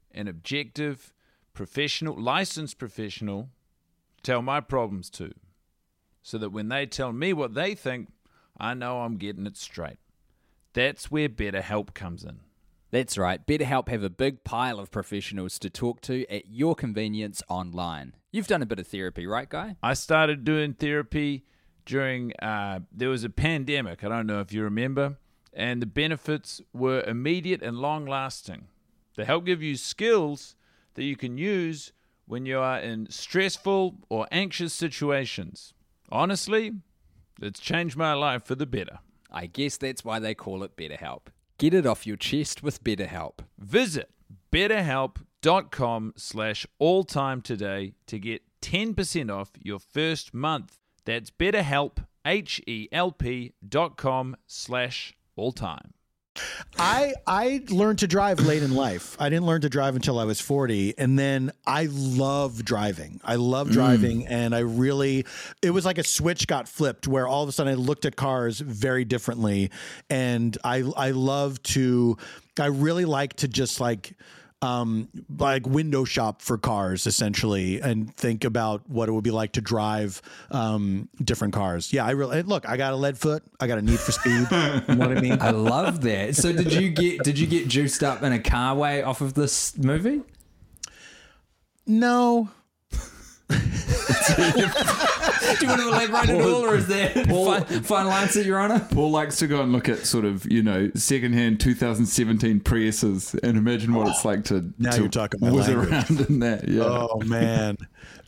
an objective, professional, licensed professional to tell my problems to, so that when they tell me what they think, I know I'm getting it straight. That's where BetterHelp comes in. That's right. BetterHelp have a big pile of professionals to talk to at your convenience online. You've done a bit of therapy, right, Guy? I started doing therapy during, there was a pandemic, I don't know if you remember, and the benefits were immediate and long-lasting. They help give you skills that you can use when you are in stressful or anxious situations. Honestly, it's changed my life for the better. I guess that's why they call it BetterHelp. Get it off your chest with BetterHelp. Visit betterhelp.com/alltime today to get 10% off your first month. That's BetterHelp, HELP.com/alltime. I learned to drive late in life. I didn't learn to drive until I was 40. And then I love driving. And I really, it was like a switch got flipped where all of a sudden I looked at cars very differently. And I really like to window shop for cars essentially and think about what it would be like to drive different cars. Yeah, I got a lead foot, I got a need for speed. You know what I mean? I love that. So did you get juiced up in a car way off of this movie? No. Do you want to elaborate at all, or is there fine lines at your honour? Paul likes to go and look at sort of, you know, secondhand 2017 Priuses and imagine what it's like to now to you're talking about whiz around in that. Yeah. Oh man,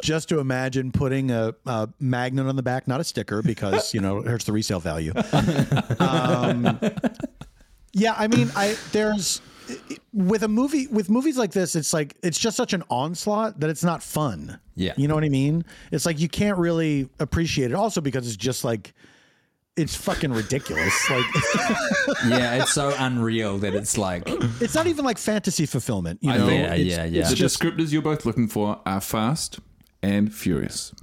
just to imagine putting a magnet on the back, not a sticker, because you know it hurts the resale value. Yeah, I mean, there's. With movies like this, it's like it's just such an onslaught that it's not fun. Yeah, you know what I mean. It's like you can't really appreciate it. Also, because it's just like it's fucking ridiculous. Like, yeah, it's so unreal that it's like it's not even like fantasy fulfillment. You know, the descriptors you're both looking for are Fast and Furious.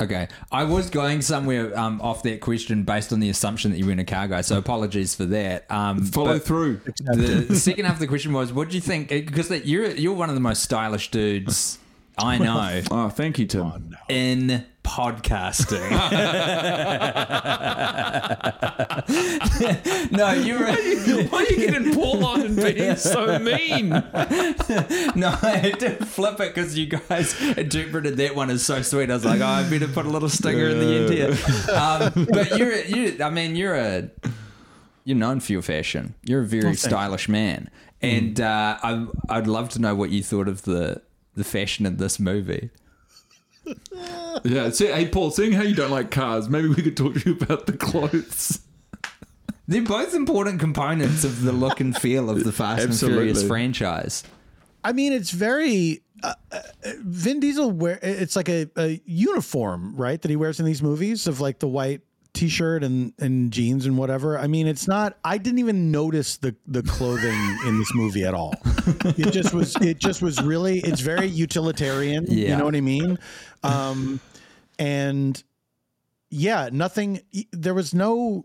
Okay, I was going somewhere off that question based on the assumption that you were in a car guy, so apologies for that. Follow through. The second half of the question was, what do you think? Because you're one of the most stylish dudes I know. Oh, thank you, Tim. Oh, no. In podcasting. No, why are you getting Paul on and being so mean? No, I had to flip it because you guys interpreted that one as so sweet. I was like, oh, I better put a little stinger in the end here. But you're known for your fashion. You're a very stylish man, and I'd love to know what you thought of the fashion in this movie. Yeah, hey Paul, seeing how you don't like cars, maybe we could talk to you about the clothes. They're both important components of the look and feel of the Fast and Furious franchise. I mean, it's very Vin Diesel it's like a uniform, right, that he wears in these movies of like the white T-shirt and jeans and whatever. I mean, it's not. I didn't even notice the clothing in this movie at all. It just was really. It's very utilitarian. Yeah. You know what I mean? And yeah, nothing. There was no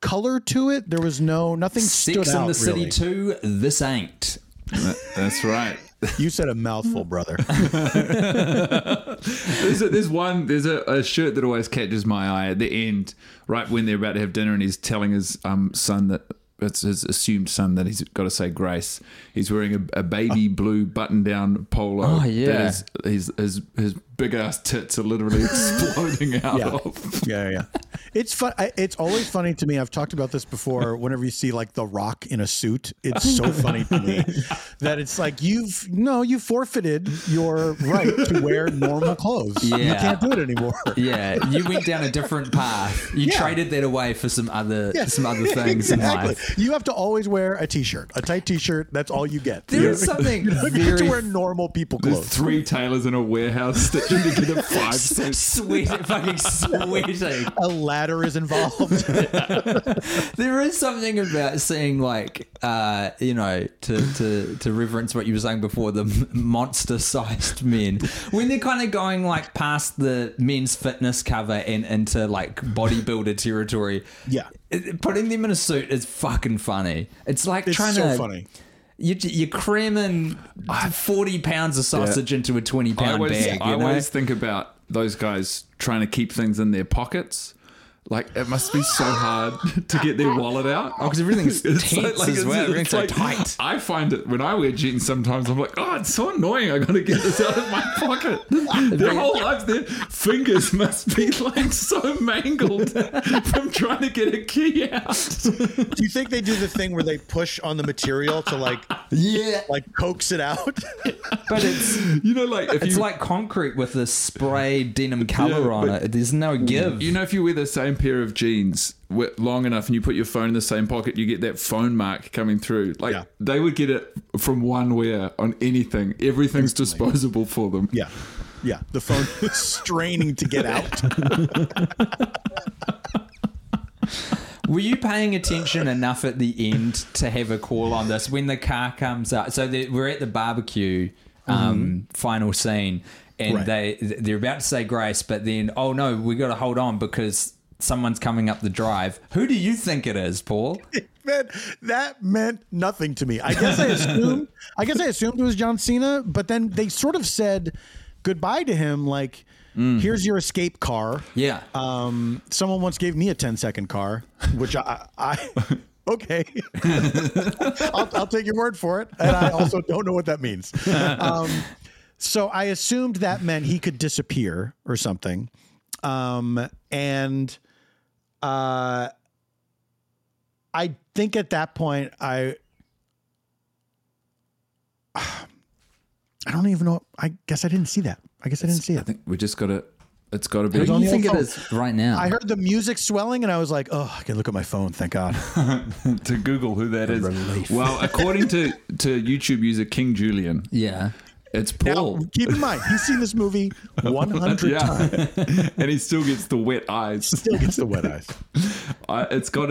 color to it. There was nothing. Six in the City really. 2. This ain't. That's right. You said a mouthful, brother. There's a shirt that always catches my eye at the end, right when they're about to have dinner, and he's telling his son that it's his assumed son that he's got to say grace. He's wearing a baby blue button-down polo. Oh yeah, that is, his big ass tits are literally exploding out of. Yeah. It's fun. It's always funny to me. I've talked about this before. Whenever you see like The Rock in a suit, it's so funny to me that it's like you forfeited your right to wear normal clothes. Yeah. You can't do it anymore. Yeah, you went down a different path. You traded that away for some other things in life. You have to always wear a tight T-shirt. That's all you get. There is something. You have to wear normal people clothes. Three tailors in a warehouse stitching together 5 cents. Sweating. A ladder is involved. There is something about seeing like, you know, to reverence what you were saying before, the monster-sized men when they're kind of going like past the men's fitness cover and into like bodybuilder territory. Yeah, putting them in a suit is fucking funny. It's like funny. You're cramming 40 pounds of sausage into a 20-pound bag. You know? I always think about those guys trying to keep things in their pockets. Like, it must be so hard to get their wallet out. Oh, because everything's tense as well. Everything's so tight. I find it, when I wear jeans sometimes, I'm like, oh, it's so annoying. I got to get this out of my pocket. Their whole lives, their fingers must be like so mangled from trying to get a key out. Do you think they do the thing where they push on the material to like, coax it out? But it's, you know, like, if it's like concrete with a spray denim color on it. There's no give. You know, if you wear the same pair of jeans long enough and you put your phone in the same pocket, you get that phone mark coming through. Like they would get it from one wear on anything. Everything's disposable for them. Yeah. The phone is straining to get out. Were you paying attention enough at the end to have a call on this when the car comes up? So we're at the barbecue final scene and they're about to say grace, but then, oh no, we got to hold on because someone's coming up the drive. Who do you think it is, Paul? That meant nothing to me. I guess I assumed it was John Cena, but then they sort of said goodbye to him like, here's your escape car. Yeah. Someone once gave me a 10-second car, which I okay. I'll take your word for it. And I also don't know what that means. So I assumed that meant he could disappear or something. And I think at that point, I don't even know. I guess I didn't see that. I think we just got to. It's got to be. I think it is right now. I heard the music swelling and I was like, oh, I can look at my phone. Thank God. To Google who that is. Relief. Well, according to YouTube user King Julian. Yeah. It's Paul. Now, keep in mind, he's seen this movie 100 times. And he still gets the wet eyes. It's got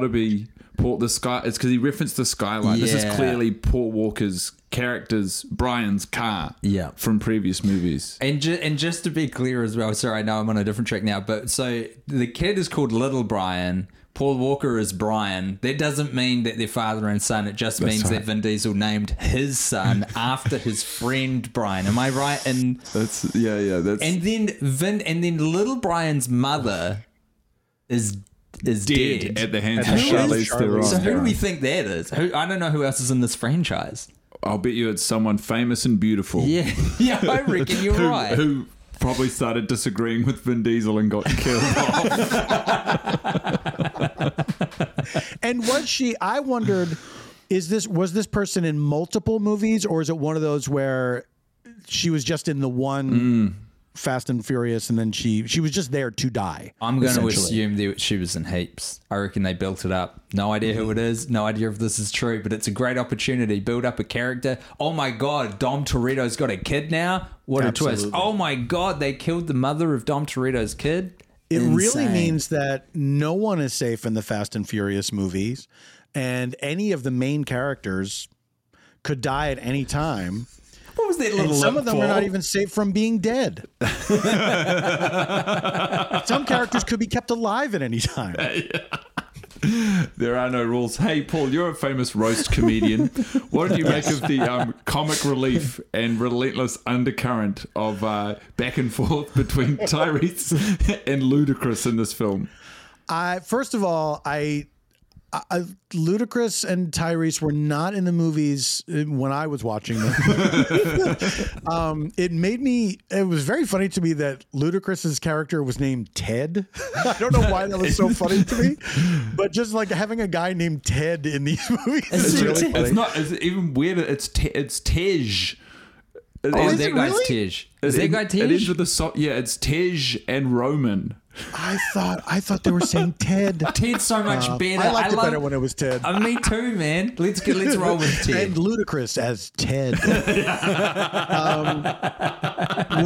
to be Paul. The sky. It's because he referenced the skyline. Yeah. This is clearly Paul Walker's character's, Brian's car, yeah, from previous movies. And just to be clear as well, sorry, I know I'm on a different track now, but so the kid is called Little Brian. Paul Walker is Brian. That doesn't mean that they're father and son. It just means that Vin Diesel named his son after his friend Brian. Am I right? And that's that's. And then little Brian's mother is dead at the hands of Charlize Theron. So who do we think that is? I don't know who else is in this franchise. I'll bet you it's someone famous and beautiful. Yeah, I reckon you're right. Who probably started disagreeing with Vin Diesel and got killed off. And was she? I wondered, was this person in multiple movies, or is it one of those where she was just in the one Fast and Furious, and then she was just there to die? I'm going to assume that she was in heaps. I reckon they built it up. No idea who it is. No idea if this is true, but it's a great opportunity. Build up a character. Oh my God, Dom Toretto's got a kid now. What a twist. Oh my God, they killed the mother of Dom Toretto's kid. It really means that no one is safe in the Fast and Furious movies, and any of the main characters could die at any time. What was that little? Some of them are not even safe from being dead. Some characters could be kept alive at any time. There are no rules. Hey, Paul, you're a famous roast comedian. What did you make of the comic relief and relentless undercurrent of back and forth between Tyrese and Ludacris in this film? First of all, I Ludacris and Tyrese were not in the movies when I was watching them. It was very funny to me that Ludacris's character was named Ted. I don't know why that was so funny to me, but just like having a guy named Ted in these movies is really funny. It's even weirder. It's Tej. Oh, that guy's Tej. Is that guy Tej? It is with the it's Tej and Roman. I thought they were saying Ted. Ted's so much better. I liked it better when it was Ted. Me too, man. Let's roll with Ted. And Ludacris as Ted.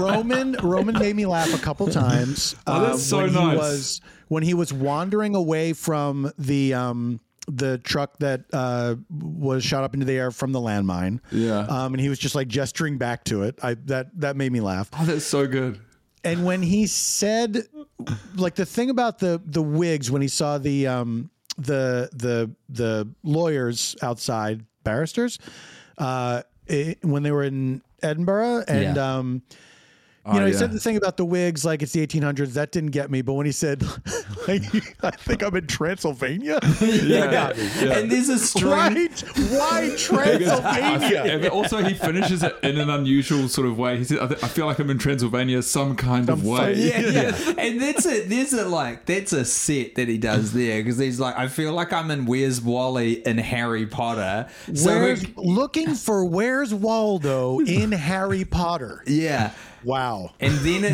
Roman made me laugh a couple times. That's so nice. When he was wandering away from the truck that was shot up into the air from the landmine. Yeah. And he was just like gesturing back to it. That made me laugh. Oh, that's so good. And when he said, like the thing about the wigs, when he saw the lawyers outside, barristers, when they were in Edinburgh, and he said the thing about the wigs, like it's the 1800s. That didn't get me. But when he said, like, I think I'm in Transylvania. And there's a string. Right? Why Transylvania? And also he finishes it in an unusual sort of way. He said, I feel like I'm in Transylvania some kind of way. And that's it. That's a set that he does there. Because he's like, I feel like I'm in Where's Wally in Harry Potter. Looking for Where's Waldo in Harry Potter. Yeah. Wow. And then I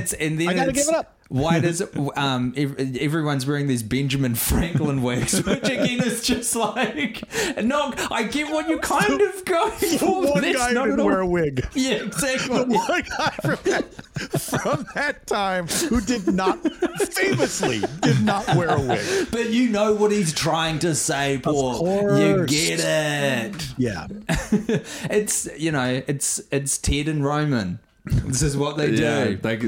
gotta give it up. Why does everyone's wearing these Benjamin Franklin wigs, which again is just like, no, I get what you're kind of going for. One guy didn't wear a wig. Yeah, exactly. The one guy from that time who famously did not wear a wig. But you know what he's trying to say, Paul. You get it. Yeah. It's Ted and Roman. This is what they do. They back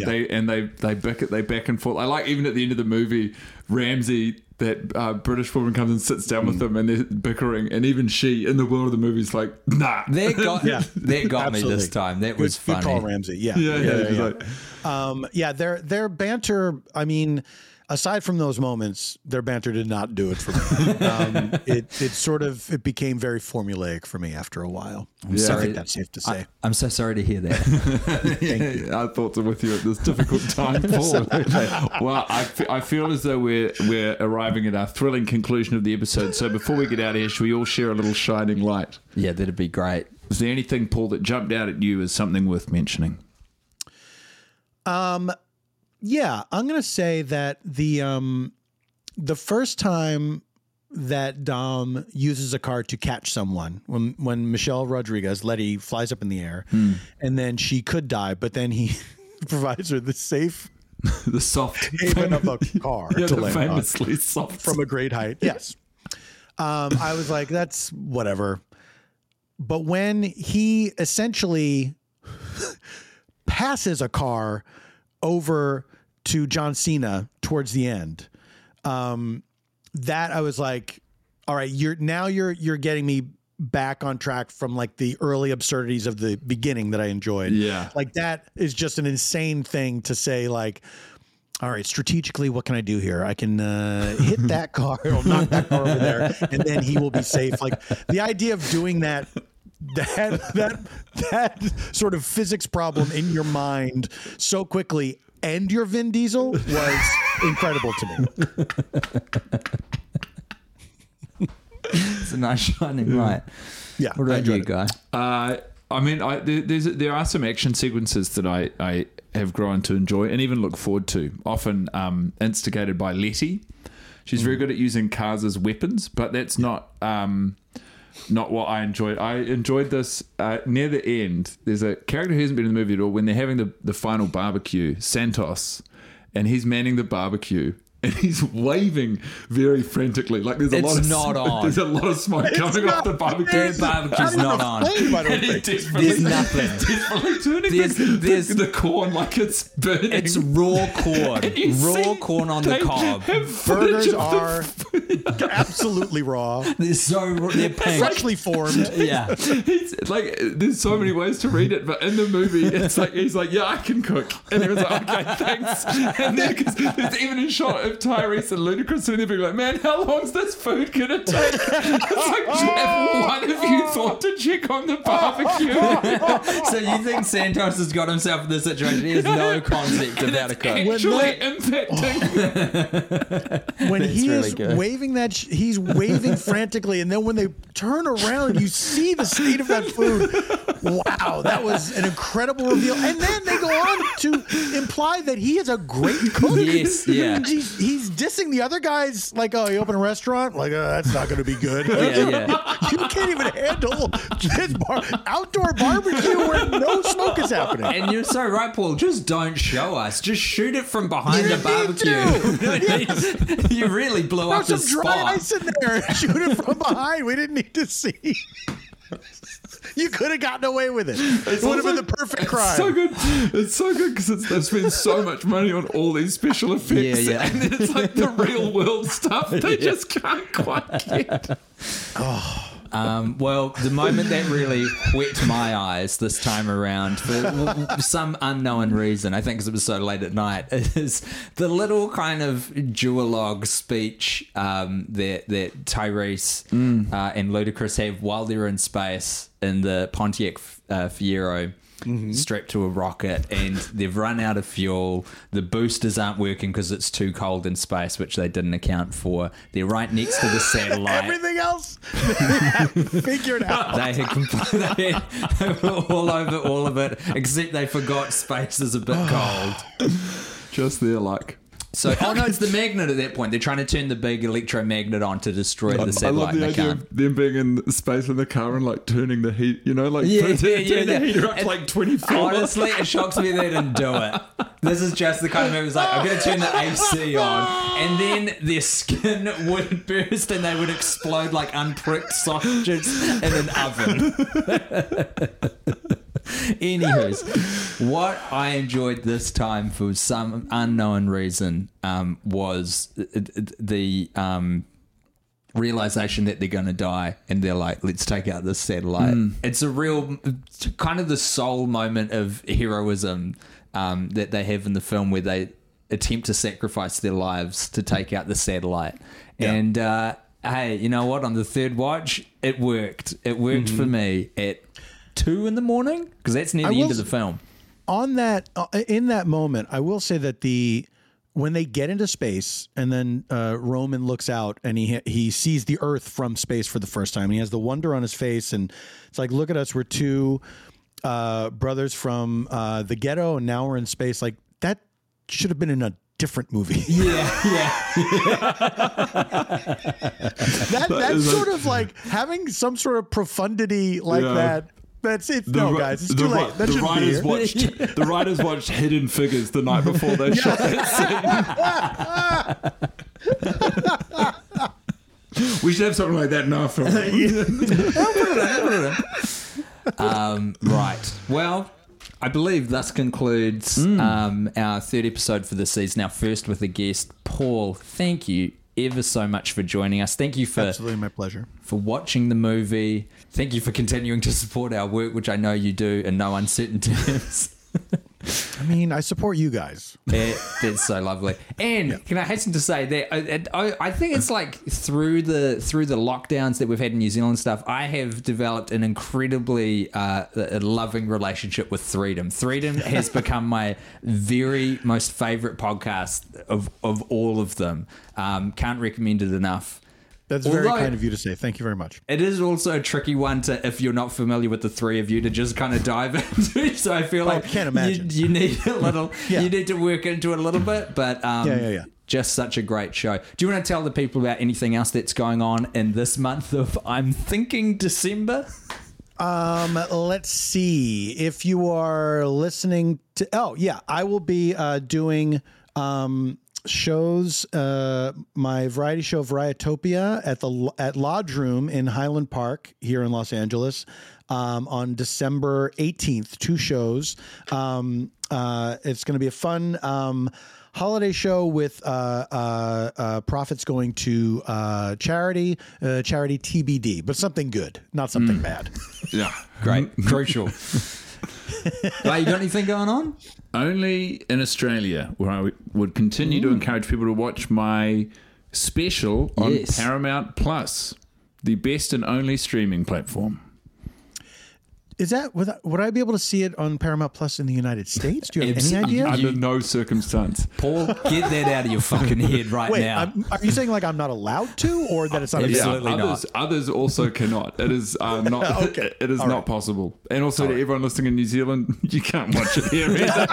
and forth. I like even at the end of the movie, Ramsay, that British woman, comes and sits down with them, and they're bickering. And even she, in the world of the movie, is like, nah. That got me this time. That was funny. Good call, Ramsay. Yeah. Their banter. I mean, aside from those moments, their banter did not do it for me. It became very formulaic for me after a while. I think that's safe to say. I'm so sorry to hear that. Thank you. Our thoughts are with you at this difficult time, Paul. Well, I feel as though we're arriving at our thrilling conclusion of the episode. So before we get out of here, should we all share a little shining light? Yeah, that'd be great. Is there anything, Paul, that jumped out at you as something worth mentioning? Yeah, I'm going to say that the first time that Dom uses a car to catch someone, when Michelle Rodriguez, Letty, flies up in the air, and then she could die, but then he provides her the safe... the soft... haven of a car to land on. Famously soft. From a great height, yes. I was like, that's whatever. But when he essentially passes a car... over to John Cena towards the end, that I was like, all right, you're getting me back on track from like the early absurdities of the beginning that I enjoyed. Yeah. Like that is just an insane thing to say, like, all right, strategically, what can I do here? I can hit that car or knock that car over there and then he will be safe. Like the idea of doing that sort of physics problem in your mind so quickly and your Vin Diesel was incredible to me. It's a nice shining light. Yeah, what about you, Guy? There are some action sequences that I have grown to enjoy and even look forward to, often instigated by Letty. She's very good at using cars as weapons, but that's not what I enjoyed. I enjoyed this near the end. There's a character who hasn't been in the movie at all. When they're having the final barbecue, Santos, and he's manning the barbecue and he's waving very frantically. Like there's a lot of smoke coming off the barbecue. The barbecue's not on. There's nothing. There's the corn like it's burning. It's raw corn. Raw corn on the cob. Burgers are absolutely raw. They're pink. Freshly formed. Yeah. There's so many ways to read it, but in the movie, it's like he's like, yeah, I can cook, and everyone's like, okay, thanks. And then there's even a shot of Tyrese and Ludacris and they're like, man, how long's this food gonna take? It's like, if one of you thought to check on the barbecue. So you think Santos has got himself in this situation? He has no concept about a cook. Actually impacting. When he is waving that, he's waving frantically, and then when they turn around, you see the state of that food. Wow, that was an incredible reveal. And then they go on to imply that he is a great cook. Yes, yeah. He's dissing the other guys, like, oh, you open a restaurant? Like, oh, that's not going to be good. You can't even handle this outdoor barbecue where no smoke is happening. And you're so right, Paul. Just don't show us. Just shoot it from behind the barbecue. Yes. You really blew up the spot. There's some dry ice in there. Shoot it from behind. We didn't need to see. You could have gotten away with it. It would have been the perfect crime. It's so good because they've spent so much money on all these special effects. Yeah, yeah. And then it's like the real world stuff they just can't quite get. Oh. Well, the moment that really wet my eyes this time around for some unknown reason, I think because it was so late at night, is the little kind of duologue speech that Tyrese and Ludacris have while they're in space in the Pontiac Fiero. Mm-hmm. Strapped to a rocket, and they've run out of fuel. The boosters aren't working because it's too cold in space, which they didn't account for. They're right next to the satellite. Everything else they had figured out. They were all over all of it, except they forgot space is a bit cold. Just their luck. So, it's the magnet at that point. They're trying to turn the big electromagnet on to destroy the satellite. I love the idea of them being in space in the car and like turning the heat, you know, like turning the heater up to like 24. Honestly, it shocks me they didn't do it. This is just the kind of movie that's like, I'm going to turn the AC on, and then their skin would burst and they would explode like unpricked sausages in an oven. Anywho's, what I enjoyed this time for some unknown reason was the realization that they're going to die, and they're like, let's take out this satellite. It's a real kind of the soul moment of heroism that they have in the film, where they attempt to sacrifice their lives to take out the satellite. Yep. And hey, you know what? On the third watch, it worked. It worked for me at 2 a.m, because that's near the end of the film. On that, in that moment, I will say that when they get into space and then Roman looks out and he sees the Earth from space for the first time. And he has the wonder on his face. And it's like, look at us. We're two brothers from the ghetto. And now we're in space. Like, that should have been in a different movie. That's sort of like having some sort of profundity like that. That's it. No, guys, it's too late. That shouldn't be here. The writers watched Hidden Figures the night before they shot that scene. We should have something like that in our film. Right. Well, I believe this concludes our third episode for this season. Our first with a guest, Paul. Thank you ever so much for joining us. Thank you for absolutely my pleasure for watching the movie. Thank you for continuing to support our work, which I know you do in no uncertain terms. I mean, I support you guys. That's so lovely. And can I hasten to say that I think it's like through the lockdowns that we've had in New Zealand and stuff, I have developed an incredibly loving relationship with Freedom. Freedom has become my very most favorite podcast of all of them. Can't recommend it enough. That's very kind of you to say. Thank you very much. It is also a tricky one to, if you're not familiar with the three of you, to just kind of dive into. So I feel like I can't imagine. You need a little, you need to work into it a little bit, but just such a great show. Do you want to tell the people about anything else that's going on in this month of, I'm thinking, December? Let's see. If you are listening to, I will be doing shows, my variety show Varietopia at Lodge Room in Highland Park here in Los Angeles on December 18th, 2 shows. It's going to be a fun holiday show with profits going to charity TBD, but something good, not something bad. Yeah, great, crucial. You got anything going on? Only in Australia, where I would continue to encourage people to watch my special on Paramount Plus, the best and only streaming platform. Is that would I be able to see it on Paramount Plus in the United States? Do you have any idea? Under no circumstance. Paul, get that out of your fucking head right now. Are you saying like I'm not allowed to, or that it's not absolutely not? Others also cannot. It is not. It is not possible. And also to everyone listening in New Zealand, you can't watch it here either.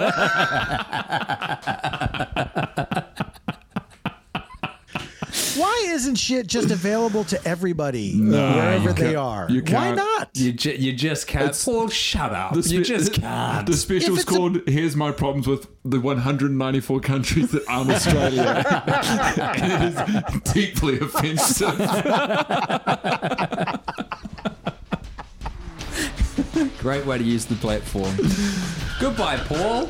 Why isn't shit just available to everybody wherever they are? Why not? You just can't. Paul, shut up. You just can't. The special's called Here's My Problems with the 194 Countries That Arm Australia. And it is deeply offensive. Great way to use the platform. Goodbye, Paul.